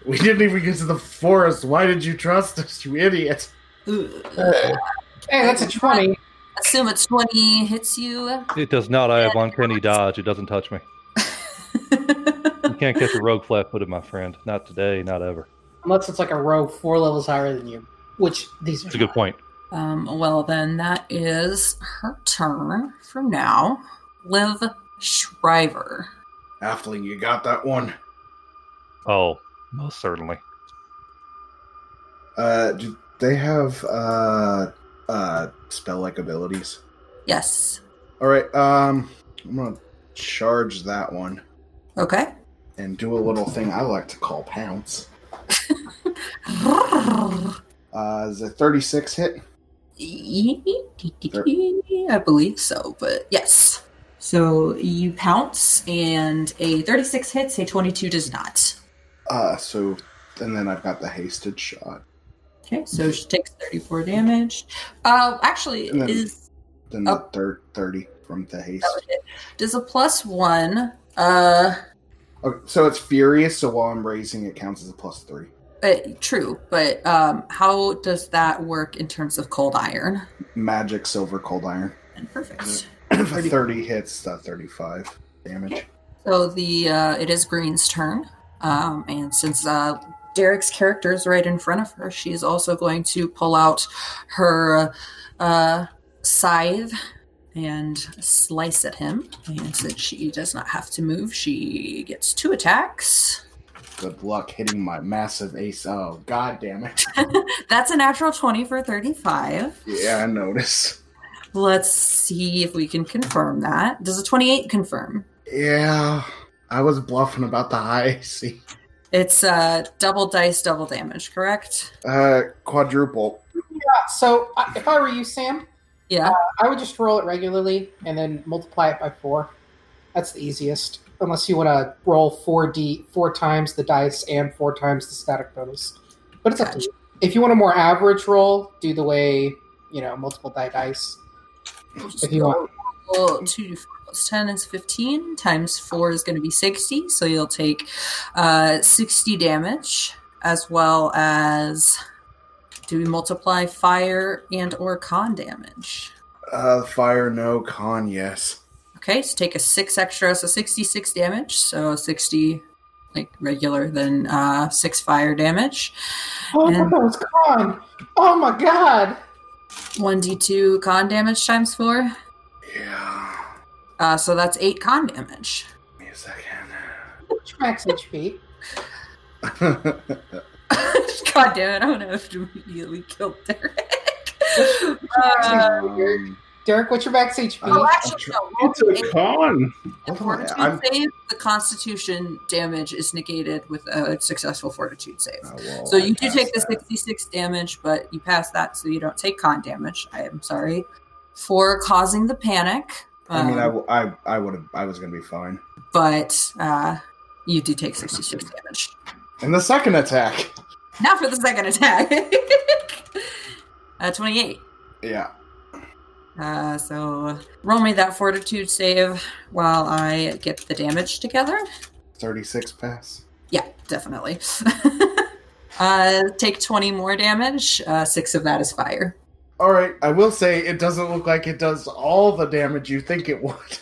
We didn't even get to the forest. Why did you trust us, you idiot? Hey, that's a twenty. Assume it's twenty hits you. It does not. I have uncanny dodge. It doesn't touch me. You can't catch a rogue flat-footed, my friend. Not today, not ever. Unless it's like a rogue four levels higher than you, which these are. That's a good point. Um, well, then that is her turn for now. Liv Shriver. Halfling, you got that one. Oh. Most certainly. Uh, do they have uh, uh, spell-like abilities? Yes. All right. Um, I'm gonna charge that one. Okay. And do a little thing I like to call pounce. uh, is it thirty-six hit? I believe so, but yes. So you pounce, and a thirty-six hits, a twenty-two does not. Uh, so, and then I've got the hasted shot. Okay, so she takes thirty-four damage. Uh, actually, and then, is... Then the oh, third thirty from the haste. Does a plus one, uh... Okay, so it's furious, so while I'm raising it counts as a plus three. But, true, but um, how does that work in terms of cold iron? Magic silver cold iron. And perfect. If a thirty hits, uh, thirty-five damage. Okay. So the, uh, it is Green's turn. Um, and since uh, Derek's character is right in front of her, she is also going to pull out her uh, scythe and slice at him. And since she does not have to move, she gets two attacks. Good luck hitting my massive ace. Oh, God damn it. That's a natural twenty for thirty-five. Yeah, I noticed. Let's see if we can confirm that. Does a twenty-eight confirm? Yeah. I was bluffing about the high C. It's uh, double dice, double damage, correct? Uh, quadruple. Yeah, so uh, if I were you, Sam, yeah, uh, I would just roll it regularly and then multiply it by four. That's the easiest, unless you want to roll four D, four times the dice and four times the static bonus. But it's gotcha. Up to you. If you want a more average roll, do the way, you know, multiple die dice. If you want. Well, two to four. ten is fifteen, times four is going to be sixty, so you'll take uh, sixty damage, as well as do we multiply fire and or con damage? Uh, fire, no. Con, yes. Okay, so take a six extra, so sixty-six damage. So sixty, like, regular, then uh, six fire damage. Oh, and I thought that was con. Oh, my God. one d two con damage times four. Yeah. Uh, so that's eight con damage. Give me a second. Tracks H P. God damn it, I'm going to have to immediately kill Derek. um, Derek, what's your max H P? Oh, actually, no. It's a con. In fortitude I'm... save, the constitution damage is negated with a successful fortitude save. Oh, well, so you I do take that. The sixty-six damage, but you pass that, so you don't take con damage. I am sorry for causing the panic. Um, I mean, I, I, I would have, I was going to be fine. But uh, you do take sixty-six damage. And the second attack. Not for the second attack. uh, twenty-eight. Yeah. Uh, so roll me that fortitude save while I get the damage together. thirty-six pass. Yeah, definitely. uh, take twenty more damage. Uh, six of that is fire. All right. I will say it doesn't look like it does all the damage you think it would.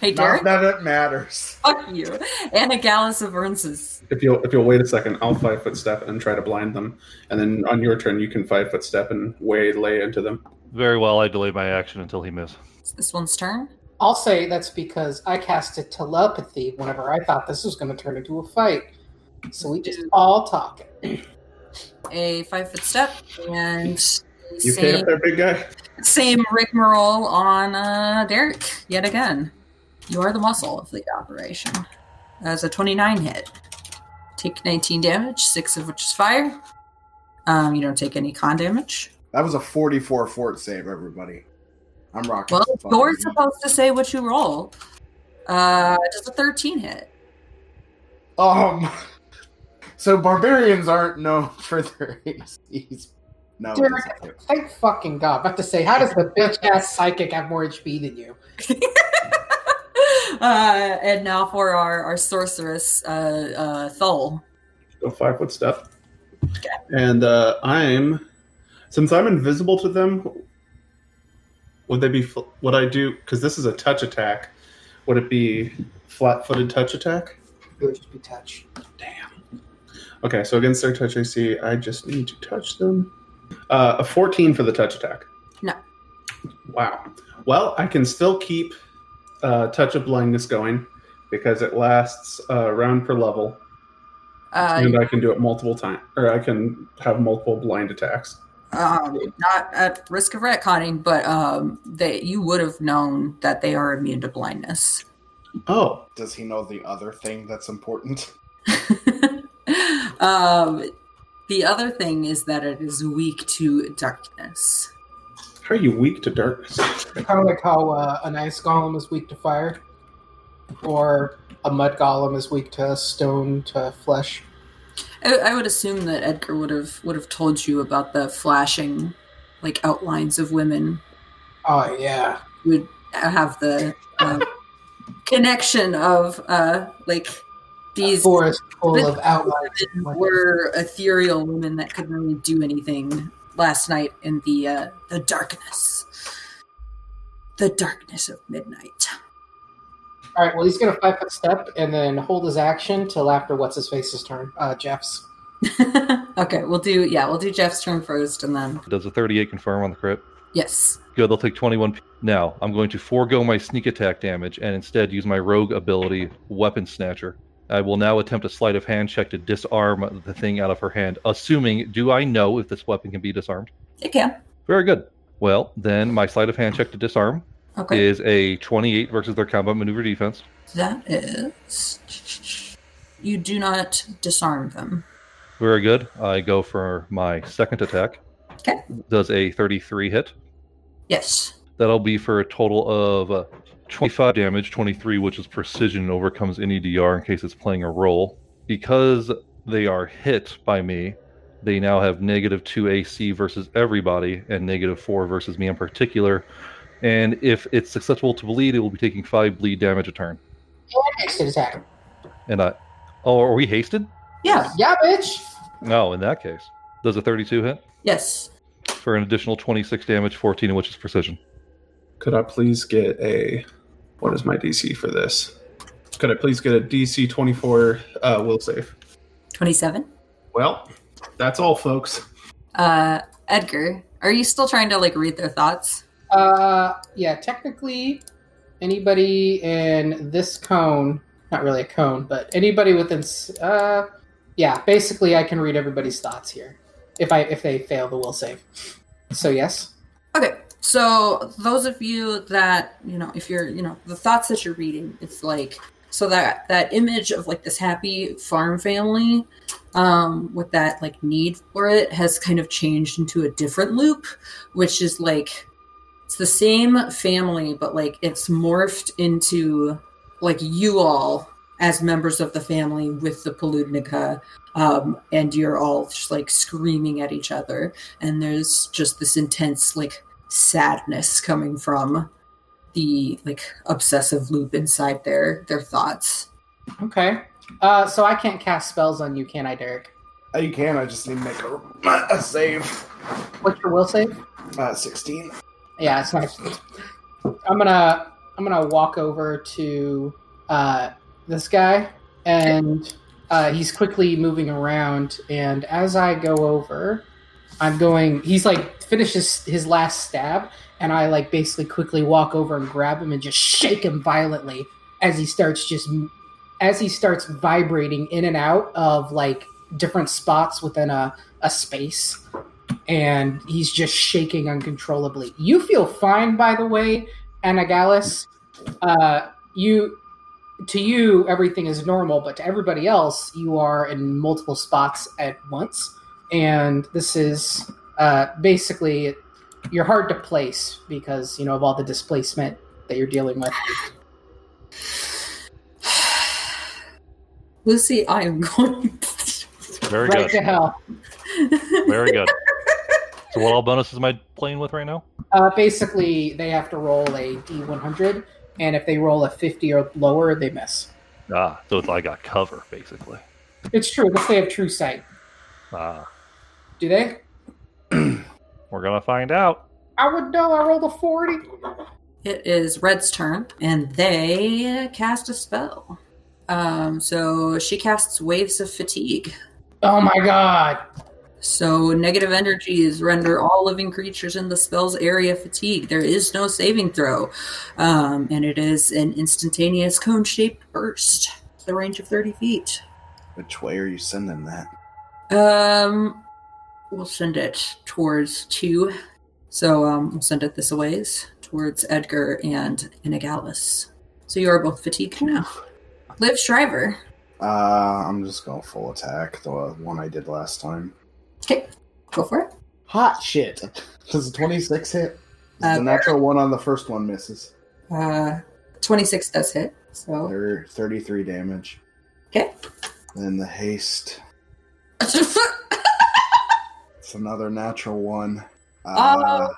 Hey, Derek. Not that it matters. Fuck you. Anagallus Avernzus. If you'll, if you'll wait a second, I'll five foot step and try to blind them. And then on your turn, you can five foot step and waylay into them. Very well, I delay my action until he misses. It's this one's turn? I'll say that's because I casted telepathy whenever I thought this was going to turn into a fight. So we just all talk. A five foot step and... You same, paid up there, big guy? Same rigmarole on uh, Derek, yet again. You are the muscle of the operation. As a twenty-nine hit. Take nineteen damage, six of which is fire. Um, you don't take any con damage. That was a forty-four fort save, everybody. I'm rocking. Well, you're supposed to say what you roll. Uh, just a thirteen hit. Um, so barbarians aren't known for their A Cs. No, Derek, thank fucking God. I have to say, how does the bitch-ass psychic have more H P than you? uh, and now for our, our sorceress, uh, uh, Thol. Go five foot step. Okay. And uh, I'm... Since I'm invisible to them, would they be... Would I do... Because this is a touch attack. Would it be flat-footed touch attack? It would just be touch. Damn. Okay, so against their touch A C, I just need to touch them. Uh, a fourteen for the touch attack. No. Wow. Well, I can still keep uh, Touch of Blindness going because it lasts a uh, round per level. Uh, and I can do it multiple times. Or I can have multiple blind attacks. Um, not at risk of retconning, but um, they, you would have known that they are immune to blindness. Oh. Does he know the other thing that's important? um... The other thing is that it is weak to darkness. How are you weak to darkness? Kind of like how uh, an ice golem is weak to fire, or a mud golem is weak to stone to flesh. I, I would assume that Edgar would have would have told you about the flashing, like outlines of women. Oh yeah, would have the uh, connection of uh, like. These forest full of outlines were ethereal women that couldn't really do anything last night in the uh, the darkness, the darkness of midnight. All right. Well, he's gonna five foot step and then hold his action till after what's his face's turn, uh, Jeff's. Okay, we'll do yeah, we'll do Jeff's turn first, and then does a thirty-eight confirm on the crit? Yes. Good. They'll take twenty-one. Now I'm going to forego my sneak attack damage and instead use my rogue ability, Weapon Snatcher. I will now attempt a sleight of hand check to disarm the thing out of her hand, assuming, do I know if this weapon can be disarmed? It can. Very good. Well, then my sleight of hand check to disarm okay. is a twenty-eight versus their combat maneuver defense. That is... You do not disarm them. Very good. I go for my second attack. Okay. Does a thirty-three hit? Yes. That'll be for a total of... Uh, twenty-five damage, twenty-three, which is precision, and overcomes any D R in case it's playing a roll. Because they are hit by me, they now have negative two A C versus everybody, and negative four versus me in particular. And if it's successful to bleed, it will be taking five bleed damage a turn. And hasted attack. And I, oh, are we hasted? Yeah, yeah, bitch. No, in that case. Does a thirty-two hit? Yes. For an additional twenty-six damage, fourteen of which is precision. Could I please get a... What is my D C for this? Could I please get a D C twenty-four uh, will save? twenty-seven? Well, that's all, folks. Uh, Edgar, are you still trying to, like, read their thoughts? Uh, yeah, technically, anybody in this cone... Not really a cone, but anybody within... Uh, yeah, basically, I can read everybody's thoughts here. If I if they fail the will save. So yes. Okay. So those of you that, you know, if you're, you know, the thoughts that you're reading, it's like, so that, that image of like this happy farm family um, with that like need for it has kind of changed into a different loop, which is like, it's the same family, but like it's morphed into like you all as members of the family with the Paludnica. Um, and you're all just like screaming at each other, and there's just this intense like sadness coming from the like obsessive loop inside their their thoughts. Okay, uh, so I can't cast spells on you, can I, Derek? Uh, you can. I just need to make a, a save. What's your will save? Uh, sixteen. Yeah, it's nice. I'm gonna I'm gonna walk over to uh, this guy and. Okay. Uh, he's quickly moving around, and as I go over, I'm going... He's, like, finishes his last stab, and I, like, basically quickly walk over and grab him and just shake him violently as he starts just... As he starts vibrating in and out of, like, different spots within a, a space, and he's just shaking uncontrollably. You feel fine, by the way, Anagallus. Uh, you... To you, everything is normal, but to everybody else, you are in multiple spots at once. And this is uh, basically, you're hard to place because, you know, of all the displacement that you're dealing with. Lucy, I am going Very right good. to hell. Very good. So what all bonuses am I playing with right now? Uh, basically, they have to roll a D one hundred. And if they roll a fifty or lower, they miss. Ah, so it's like a cover, basically. It's true, because they have true sight. Ah. Do they? We're going to find out. I would know. I rolled a forty. It is Red's turn, and they cast a spell. Um, so she casts Waves of Fatigue. Oh, my God. So negative energies render all living creatures in the spell's area fatigued. There is no saving throw. Um, and it is an instantaneous cone-shaped burst. The range of thirty feet. Which way are you sending that? Um, we'll send it towards two. So um, we'll send it this a ways. Towards Edgar and Anagallus. So you are both fatigued now. Liv Shriver. Uh, I'm just going full attack. The one I did last time. Okay, go for it. Hot shit. Does the twenty-six hit? Uh, the natural one on the first one misses. Uh, twenty-six does hit, so... They're thirty-three damage. Okay. And the haste. It's another natural one. Uh, uh,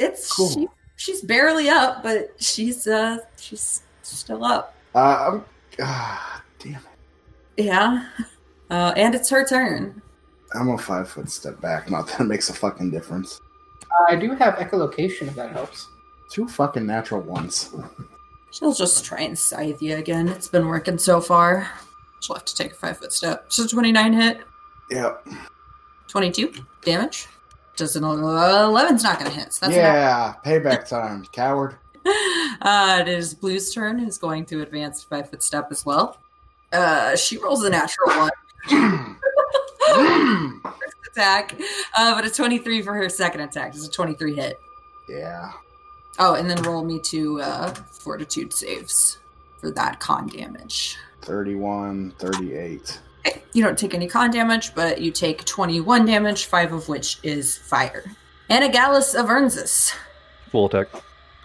it's... Cool. She, she's barely up, but she's, uh, she's still up. Uh, I'm, ah, damn it. Yeah. Uh, and it's her turn. I'm a five foot step back. Not that it makes a fucking difference. I do have echolocation if that helps. Two fucking natural ones. She'll just try and scythe you again. It's been working so far. She'll have to take a five foot step. So twenty-nine hit. Yep. twenty-two damage. Just an eleven's not going to hit. So that's yeah, payback time, coward. Uh, it is Blue's turn. Who's going to advance five foot step as well. Uh, she rolls a natural one. First attack, uh, but a twenty-three for her second attack. It's a twenty-three hit. Yeah. Oh, and then roll me two uh, fortitude saves for that con damage. thirty-one, thirty-eight. Okay. You don't take any con damage, but you take twenty-one damage, five of which is fire. Anagallus Avernzus. Full attack.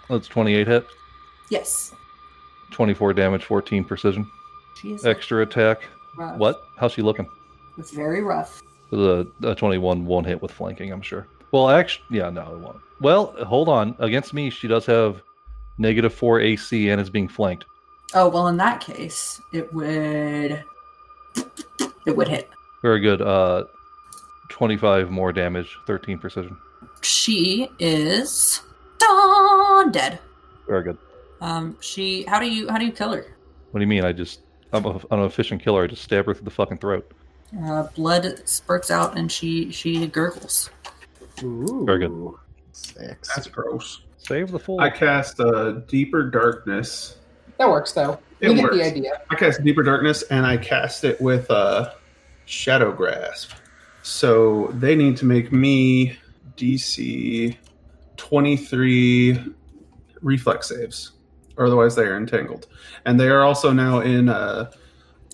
That's twenty-eight hit. Yes. twenty-four damage, fourteen precision. Jesus. Extra attack. Rough. What? How's she looking? It's very rough. The twenty-one won't hit with flanking, I'm sure. Well, actually, yeah, no, it won't. Well, hold on. Against me, she does have negative four A C and is being flanked. Oh, well, in that case, it would... It would hit. Very good. Uh, twenty-five more damage, thirteen precision. She is done dead. Very good. Um, she. How do you? How do you kill her? What do you mean? I just. I'm, a, I'm an efficient killer. I just stab her through the fucking throat. Uh, blood spurts out, and she she gurgles. Ooh, very good. Six. That's gross. Save the fool. I cast uh, Deeper Darkness. That works, though. It you works. Get the idea. I cast Deeper Darkness, and I cast it with uh, Shadow Grasp. So they need to make me D C twenty-three reflex saves, or otherwise they are entangled. And they are also now in... Uh,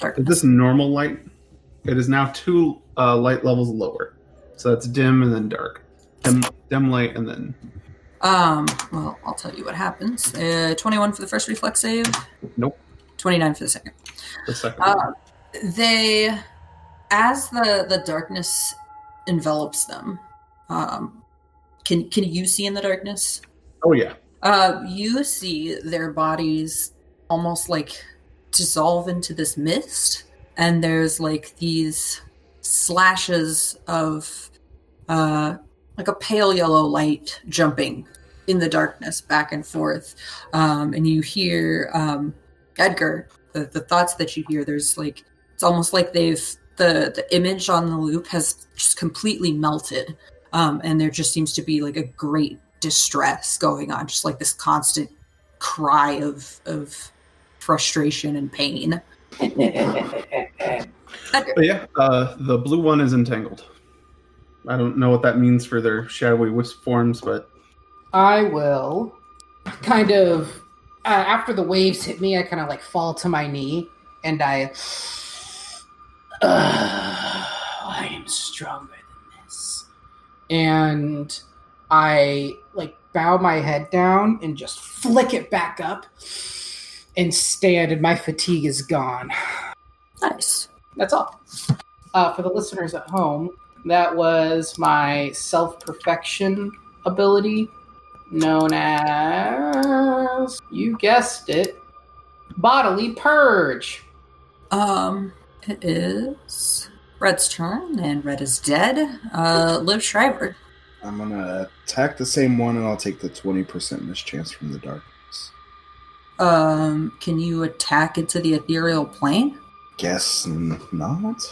is this normal light? It is now two uh, light levels lower. So that's dim and then dark. Dim, dim light and then... Um, well, I'll tell you what happens. Uh, twenty-one for the first reflex save. Nope. twenty-nine for the second. The second uh, one. They, as the, the darkness envelops them, um, can, can you see in the darkness? Oh, yeah. Uh, you see their bodies almost like dissolve into this mist, and there's like these slashes of, uh, like a pale yellow light jumping in the darkness back and forth. Um, and you hear um, Edgar, the, the thoughts that you hear, there's like, it's almost like they've, the, the image on the loop has just completely melted. Um, and there just seems to be like a great distress going on, just like this constant cry of, of frustration and pain. yeah, uh, the blue one is entangled. I don't know what that means for their shadowy wisp forms, but... I will kind of... Uh, after the waves hit me, I kind of, like, fall to my knee, and I... Uh, I am stronger than this. And I, like, bow my head down and just flick it back up and stand, and my fatigue is gone. Nice. That's all. Uh, for the listeners at home... That was my self-perfection ability, known as, you guessed it, Bodily Purge. Um, it is Red's turn, and Red is dead. Uh, Liv Shriver. I'm going to attack the same one, and I'll take the twenty percent mischance from the darkness. Um, can you attack into the ethereal plane? Guess not.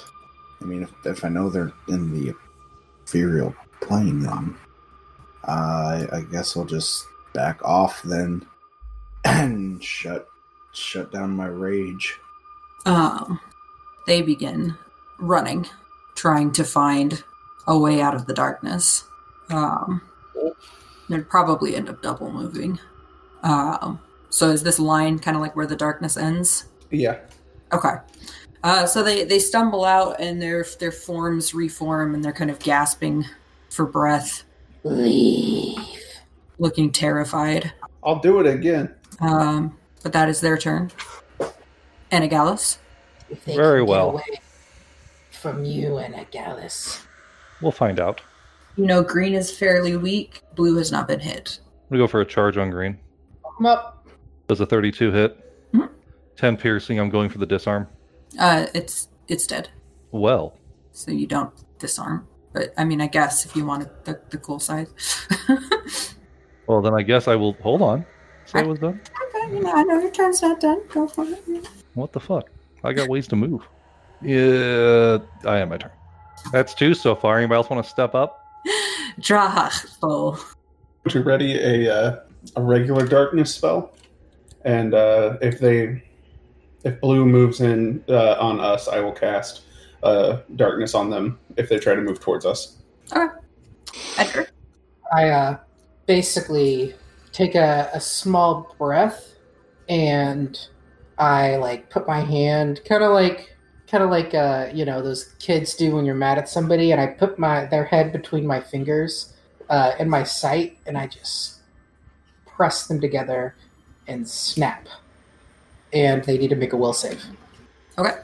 I mean, if, if I know they're in the ethereal plane, then uh, I guess I'll just back off then and shut shut down my rage. Um, they begin running, trying to find a way out of the darkness. Um, they'd probably end up double moving. Um, so is this line kind of like where the darkness ends? Yeah. Okay. Uh, so they, they stumble out, and their their forms reform, and they're kind of gasping for breath. Leave. Looking terrified. I'll do it again. Um, but that is their turn. Anagallus. Very well. Away from you, Anagallus. We'll find out. You know, green is fairly weak. Blue has not been hit. I'm going to go for a charge on green. I'm up. Does a thirty-two hit? Mm-hmm. ten piercing. I'm going for the disarm. Uh, it's it's dead. Well. So you don't disarm. But, I mean, I guess if you wanted the, the cool side. Well, then I guess I will... Hold on. So I, it was done. Okay, you know, I know your turn's not done. Go for it. What the fuck? I got ways to move. Yeah, I am my turn. That's two so far. Anybody else want to step up? Draho. Would you ready a, uh, a regular darkness spell? And uh, if they... If blue moves in uh, on us, I will cast uh, darkness on them if they try to move towards us. Okay. Edgar? I uh, basically take a, a small breath, and I like put my hand kind of like kind of like uh, you know those kids do when you're mad at somebody, and I put my their head between my fingers uh, in my sight, and I just press them together and snap. And they need to make a will save. Okay.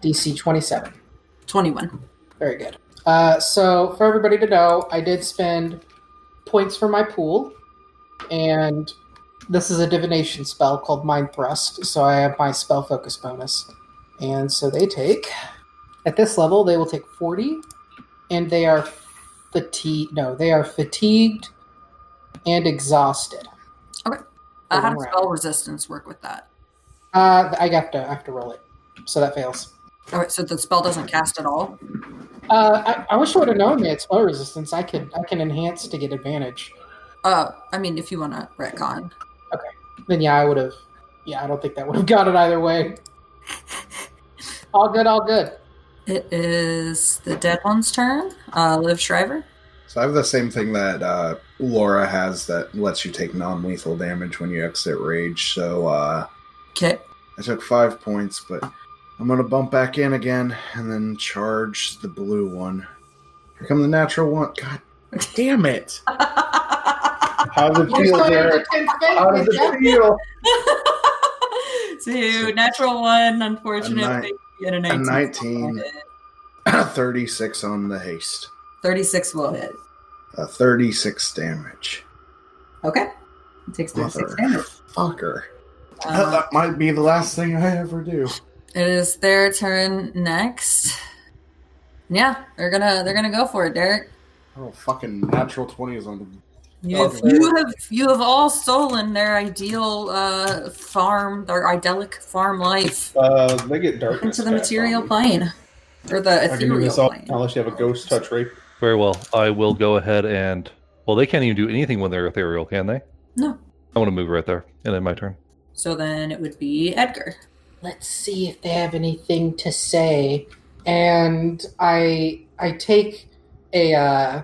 D C twenty-seven. twenty-one. Very good. Uh, so, for everybody to know, I did spend points for my pool. And this is a divination spell called Mind Thrust. So I have my spell focus bonus. And so they take At this level, they will take forty, and they are fatigued. No, they are fatigued and exhausted. Okay. Uh, how does spell resistance work with that? Uh, I have to I have to roll it, so that fails. All right, so the spell doesn't cast at all. Uh, I, I wish I would have known that spell resistance. I could I can enhance to get advantage. Uh, I mean, if you want to retcon. Okay, then yeah, I would have. Yeah, I don't think that would have got it either way. All good, all good. It is the dead one's turn. Uh, Liv Shriver. So I have the same thing that uh, Laura has that lets you take non-lethal damage when you exit rage. So uh, okay, I took five points, but I'm gonna bump back in again and then charge the blue one. Here comes the natural one. God damn it! How's it feel, Derek? How does it feel? So, natural one, unfortunately. And a nineteen. A nineteen. thirty-six on the haste. thirty-six will hit. Uh, thirty-six damage. Okay. It takes thirty-six damage. Fucker. Uh, that might be the last thing I ever do. It is their turn next. Yeah, they're gonna they're gonna go for it, Derek. Oh, fucking natural twenties on them. You have, you have you have all stolen their ideal uh, farm, their idyllic farm life. Uh, they get dark into the material plane, or the ethereal plane. Unless you have a ghost touch, right? Very well. I will go ahead and well, they can't even do anything when they're ethereal, can they? No. I want to move right there, and then my turn. So then it would be Edgar. Let's see if they have anything to say. And I I take a uh,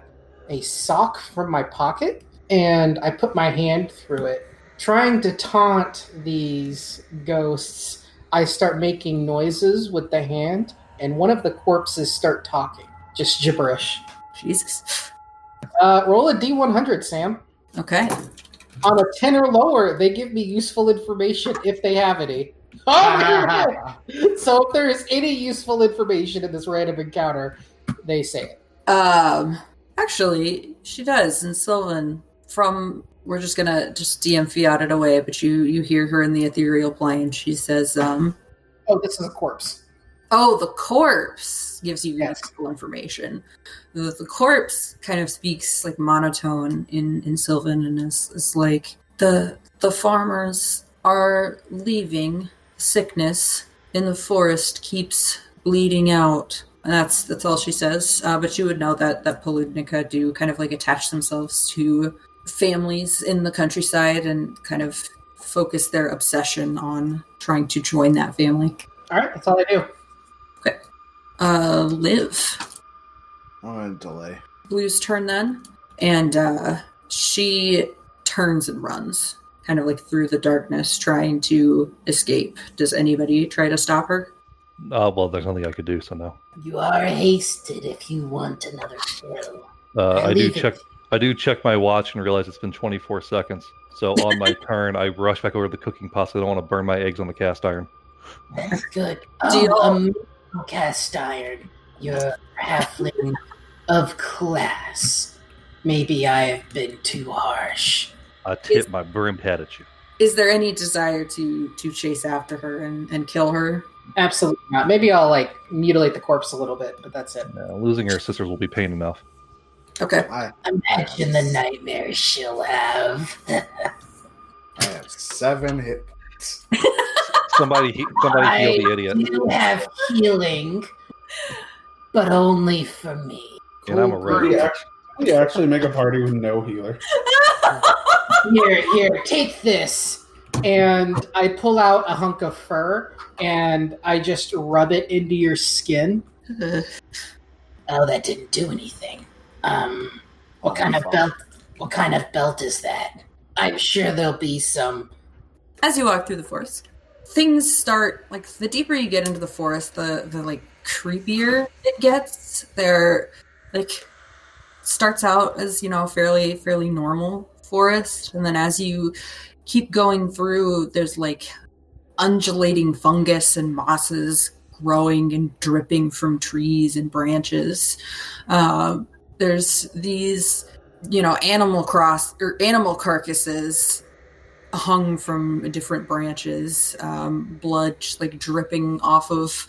a sock from my pocket. And I put my hand through it. Trying to taunt these ghosts, I start making noises with the hand, and one of the corpses start talking. Just gibberish. Jesus. Uh, roll a D one hundred, Sam. Okay. On a ten or lower, they give me useful information if they have any. Oh, so if there is any useful information in this random encounter, they say it. Um... Actually, she does. And Sylvan, from we're just gonna just D M fiat it away, but you you hear her in the ethereal plane. She says, um, "Oh, this is a corpse." Oh, the corpse gives you yes. useful information. The, the corpse kind of speaks like monotone in, in Sylvan, and is, is like the the farmers are leaving. Sickness in the forest keeps bleeding out. And that's that's all she says. Uh, but you would know that, that Paludnica do kind of like attach themselves to families in the countryside and kind of focus their obsession on trying to join that family. All right, that's all I do. Okay. Uh, Liv. I'm going to delay. Blue's turn then. And uh, she turns and runs, kind of like through the darkness, trying to escape. Does anybody try to stop her? Uh, well, there's nothing I could do, so no. You are hasted if you want another show. Uh, I do check. I do check my watch and realize it's been twenty-four seconds. So on my turn, I rush back over to the cooking pot so I don't want to burn my eggs on the cast iron. That's good. Do um, um, cast iron. You're halfling of class. Maybe I have been too harsh. I tip is, my brimmed hat at you. Is there any desire to, to chase after her and, and kill her? Absolutely not. Maybe I'll, like, mutilate the corpse a little bit, but that's it. Yeah, losing her sisters will be pain enough. Okay. I, Imagine I have, the nightmares she'll have. I have seven hit points. Somebody, he, somebody I heal the idiot. I do have healing, but only for me. And I'm a rogue. We, we actually make a party with no healer. Here, here, take this. And I pull out a hunk of fur, and I just rub it into your skin. Uh, oh, that didn't do anything. Um, what kind of belt? What kind of belt is that? I'm sure there'll be some. As you walk through the forest, things start like the deeper you get into the forest, the the like creepier it gets. They're like starts out as you know fairly fairly normal forest, and then as you keep going through, there's like undulating fungus and mosses growing and dripping from trees and branches. Uh, there's these, you know, animal cross or animal carcasses hung from different branches, um, blood like dripping off of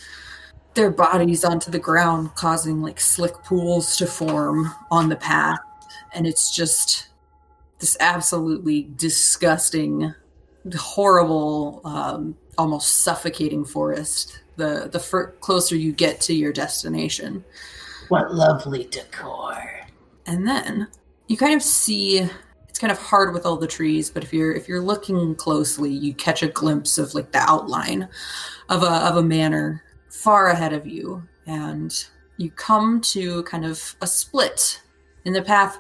their bodies onto the ground, causing like slick pools to form on the path. And it's just this absolutely disgusting, horrible, um, almost suffocating forest. The the fir- closer you get to your destination. What lovely decor. And then you kind of see, it's kind of hard with all the trees, but if you're if you're looking closely, you catch a glimpse of like the outline of a of a manor far ahead of you, and you come to kind of a split in the path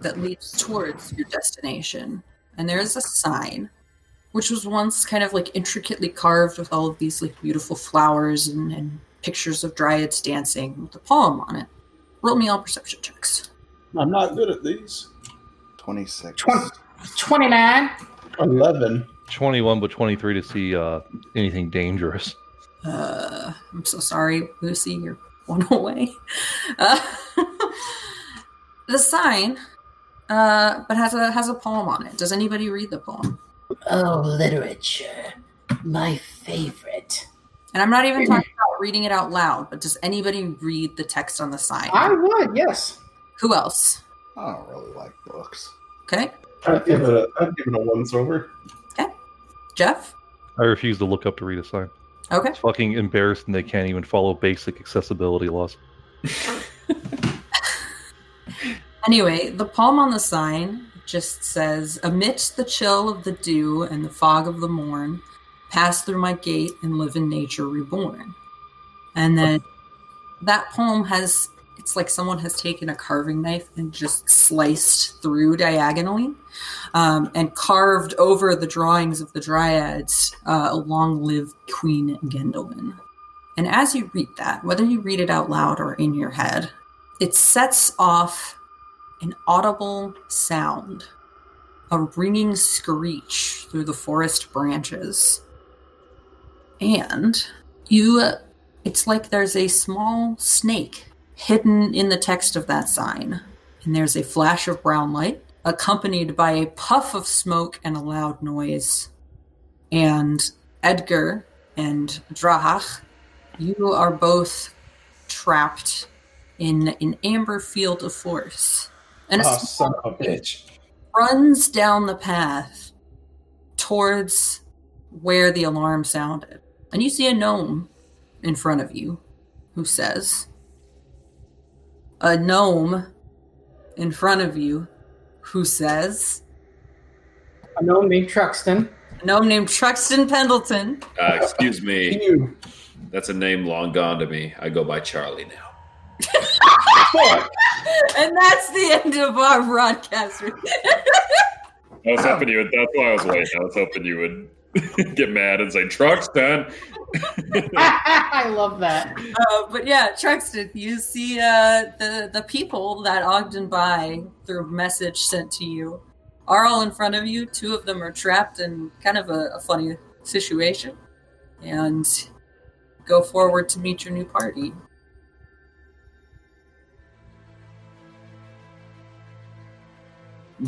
that leads towards your destination. And there's a sign, which was once kind of like intricately carved with all of these like beautiful flowers and, and pictures of dryads dancing with a poem on it. Roll me all perception checks. I'm not good at these. twenty-six. twenty, twenty-nine. eleven. twenty-one, but twenty-three to see uh, anything dangerous. Uh, I'm so sorry, Lucy, you're one away. Uh, the sign, uh, but has a has a poem on it. Does anybody read the poem? Oh, literature. My favorite. And I'm not even talking about reading it out loud, but does anybody read the text on the sign? I would, yes. Who else? I don't really like books. Okay. I've given a, I've given a once over. Okay. Jeff? I refuse to look up to read a sign. Okay. It's fucking embarrassed and they can't even follow basic accessibility laws. Anyway, the poem on the sign just says, amidst the chill of the dew and the fog of the morn, pass through my gate and live in nature reborn. And then that poem has, it's like someone has taken a carving knife and just sliced through diagonally um, and carved over the drawings of the dryads, uh, long live Queen Gwendolyn. And as you read that, whether you read it out loud or in your head, it sets off an audible sound, a ringing screech through the forest branches. And you, uh, it's like there's a small snake hidden in the text of that sign. And there's a flash of brown light, accompanied by a puff of smoke and a loud noise. And Edgar and Drahach, you are both trapped in an amber field of force. And oh, son of a bitch. Runs down the path towards where the alarm sounded. And you see a gnome in front of you who says, a gnome in front of you who says, a gnome named Truxton. A gnome named Truxton Pendleton. Uh, excuse me. That's a name long gone to me. I go by Charlie now. And that's the end of our broadcast. I was hoping you would. That's why I was late. I was hoping you would get mad and say, Truxton. I love that. Uh, but yeah, Truxton, you see uh, the, the people that Ogden Bai, through message sent to you, are all in front of you. Two of them are trapped in kind of a, a funny situation. And go forward to meet your new party.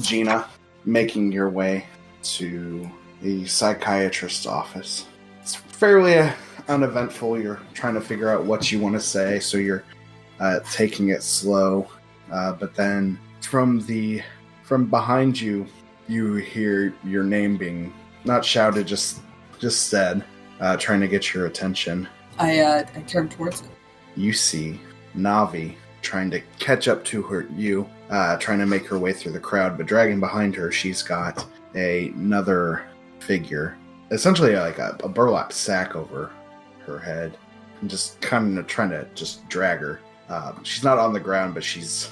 Gina, making your way to the psychiatrist's office. It's fairly uneventful. You're trying to figure out what you want to say, so you're uh, taking it slow. Uh, but then from the from behind you, you hear your name being not shouted, just just said, uh, trying to get your attention. I uh, I turn towards it. You see Navi trying to catch up to her. You. Uh, trying to make her way through the crowd, but dragging behind her, she's got a, another figure, essentially like a, a burlap sack over her head, and just kind of trying to just drag her. Uh, she's not on the ground, but she's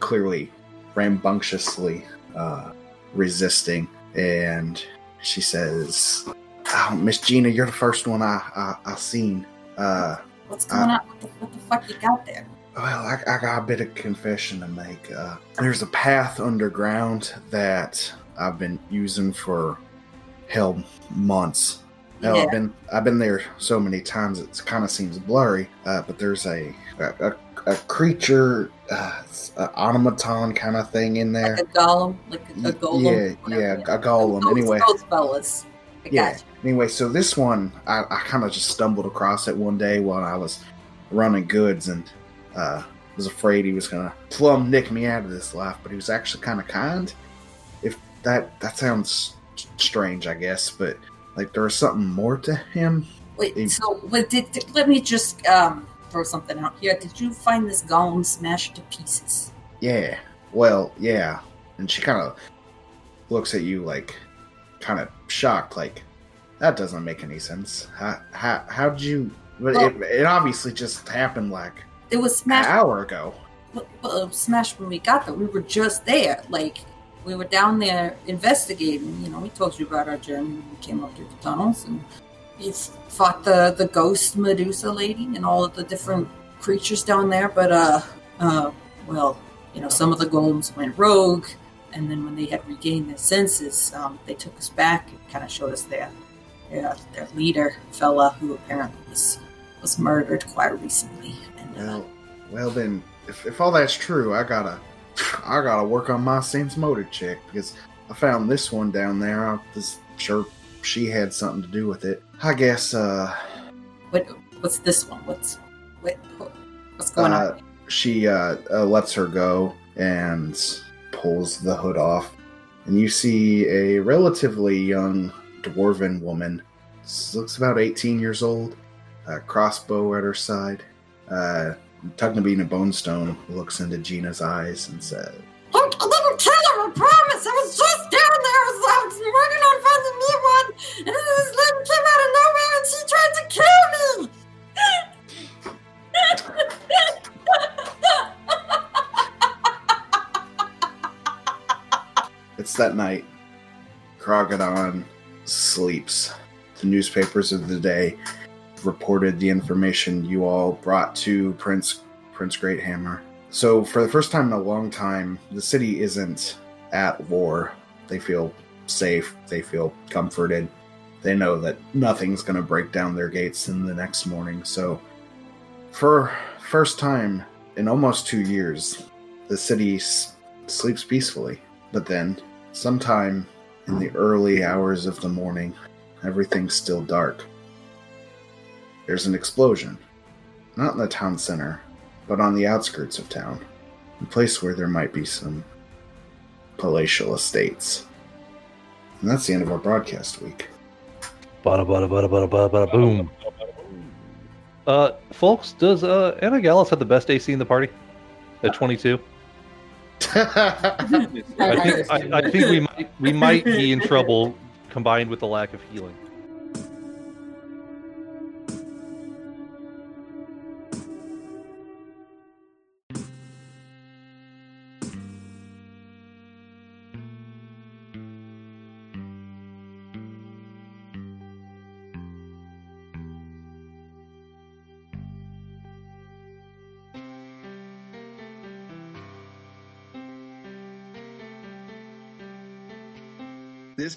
clearly rambunctiously uh, resisting, and she says, oh, Miss Gina, you're the first one I, I, I seen. Uh, What's going I, on? What the, what the fuck you got there? Well, I, I got a bit of confession to make. Uh, there's a path underground that I've been using for hell months. Hell, yeah. I've been I've been there so many times it kind of seems blurry. Uh, but there's a a, a creature, uh, an automaton kind of thing in there. Like a golem, like a, a golem. Yeah, yeah, a golem. Anyway, those fellas. Yeah. Anyway, so this one I, I kind of just stumbled across it one day while I was running goods and uh, was afraid he was going to plumb nick me out of this life, but he was actually kind of kind. If that that sounds strange, I guess, but like there was something more to him. Wait, he, so wait, did, did, let me just um, throw something out here. Did you find this golem smashed to pieces? Yeah, well, yeah. And she kind of looks at you like kind of shocked, like, that doesn't make any sense. How how how'd you... Well, it, it obviously just happened like it was smashed an hour ago. Well, it was smashed when we got there. We were just there. Like, we were down there investigating. You know, we told you about our journey when we came up through the tunnels. And we fought the, the ghost Medusa lady and all of the different creatures down there. But, uh, uh, well, you know, some of the golems went rogue. And then when they had regained their senses, um, they took us back and kind of showed us their, their, their leader, fella, who apparently was was murdered quite recently. And, well, uh, well then, if, if all that's true, I gotta I gotta work on my sense motor check, because I found this one down there. I was sure she had something to do with it. I guess, uh... What, what's this one? What's what, what's going uh, on? She uh, uh, lets her go and pulls the hood off, and you see a relatively young dwarven woman. She looks about eighteen years old, a crossbow at her side. Uh, Tugnabina Bonestone looks into Gina's eyes and says, "Look, a little killer, I promise! I was just down there, I was, I was working on finding me one, and then this lady came out of nowhere and she tried to kill me!" It's that night. Kraggodan sleeps. The newspapers of the day reported the information you all brought to Prince Prince Great Hammer. So for the first time in a long time, the city isn't at war. They feel safe. They feel comforted. They know that nothing's going to break down their gates in the next morning. So for first time in almost two years, the city s- sleeps peacefully. But then, sometime in the early hours of the morning, everything's still dark. There's an explosion. Not in the town center, but on the outskirts of town. A place where there might be some palatial estates. And that's the end of our broadcast week. Bada bada bada bada bada bada boom. Uh, folks, does uh, Anagallus have the best A C in the party? At twenty-two? I, think, I, I think we might we might be in trouble, combined with the lack of healing. This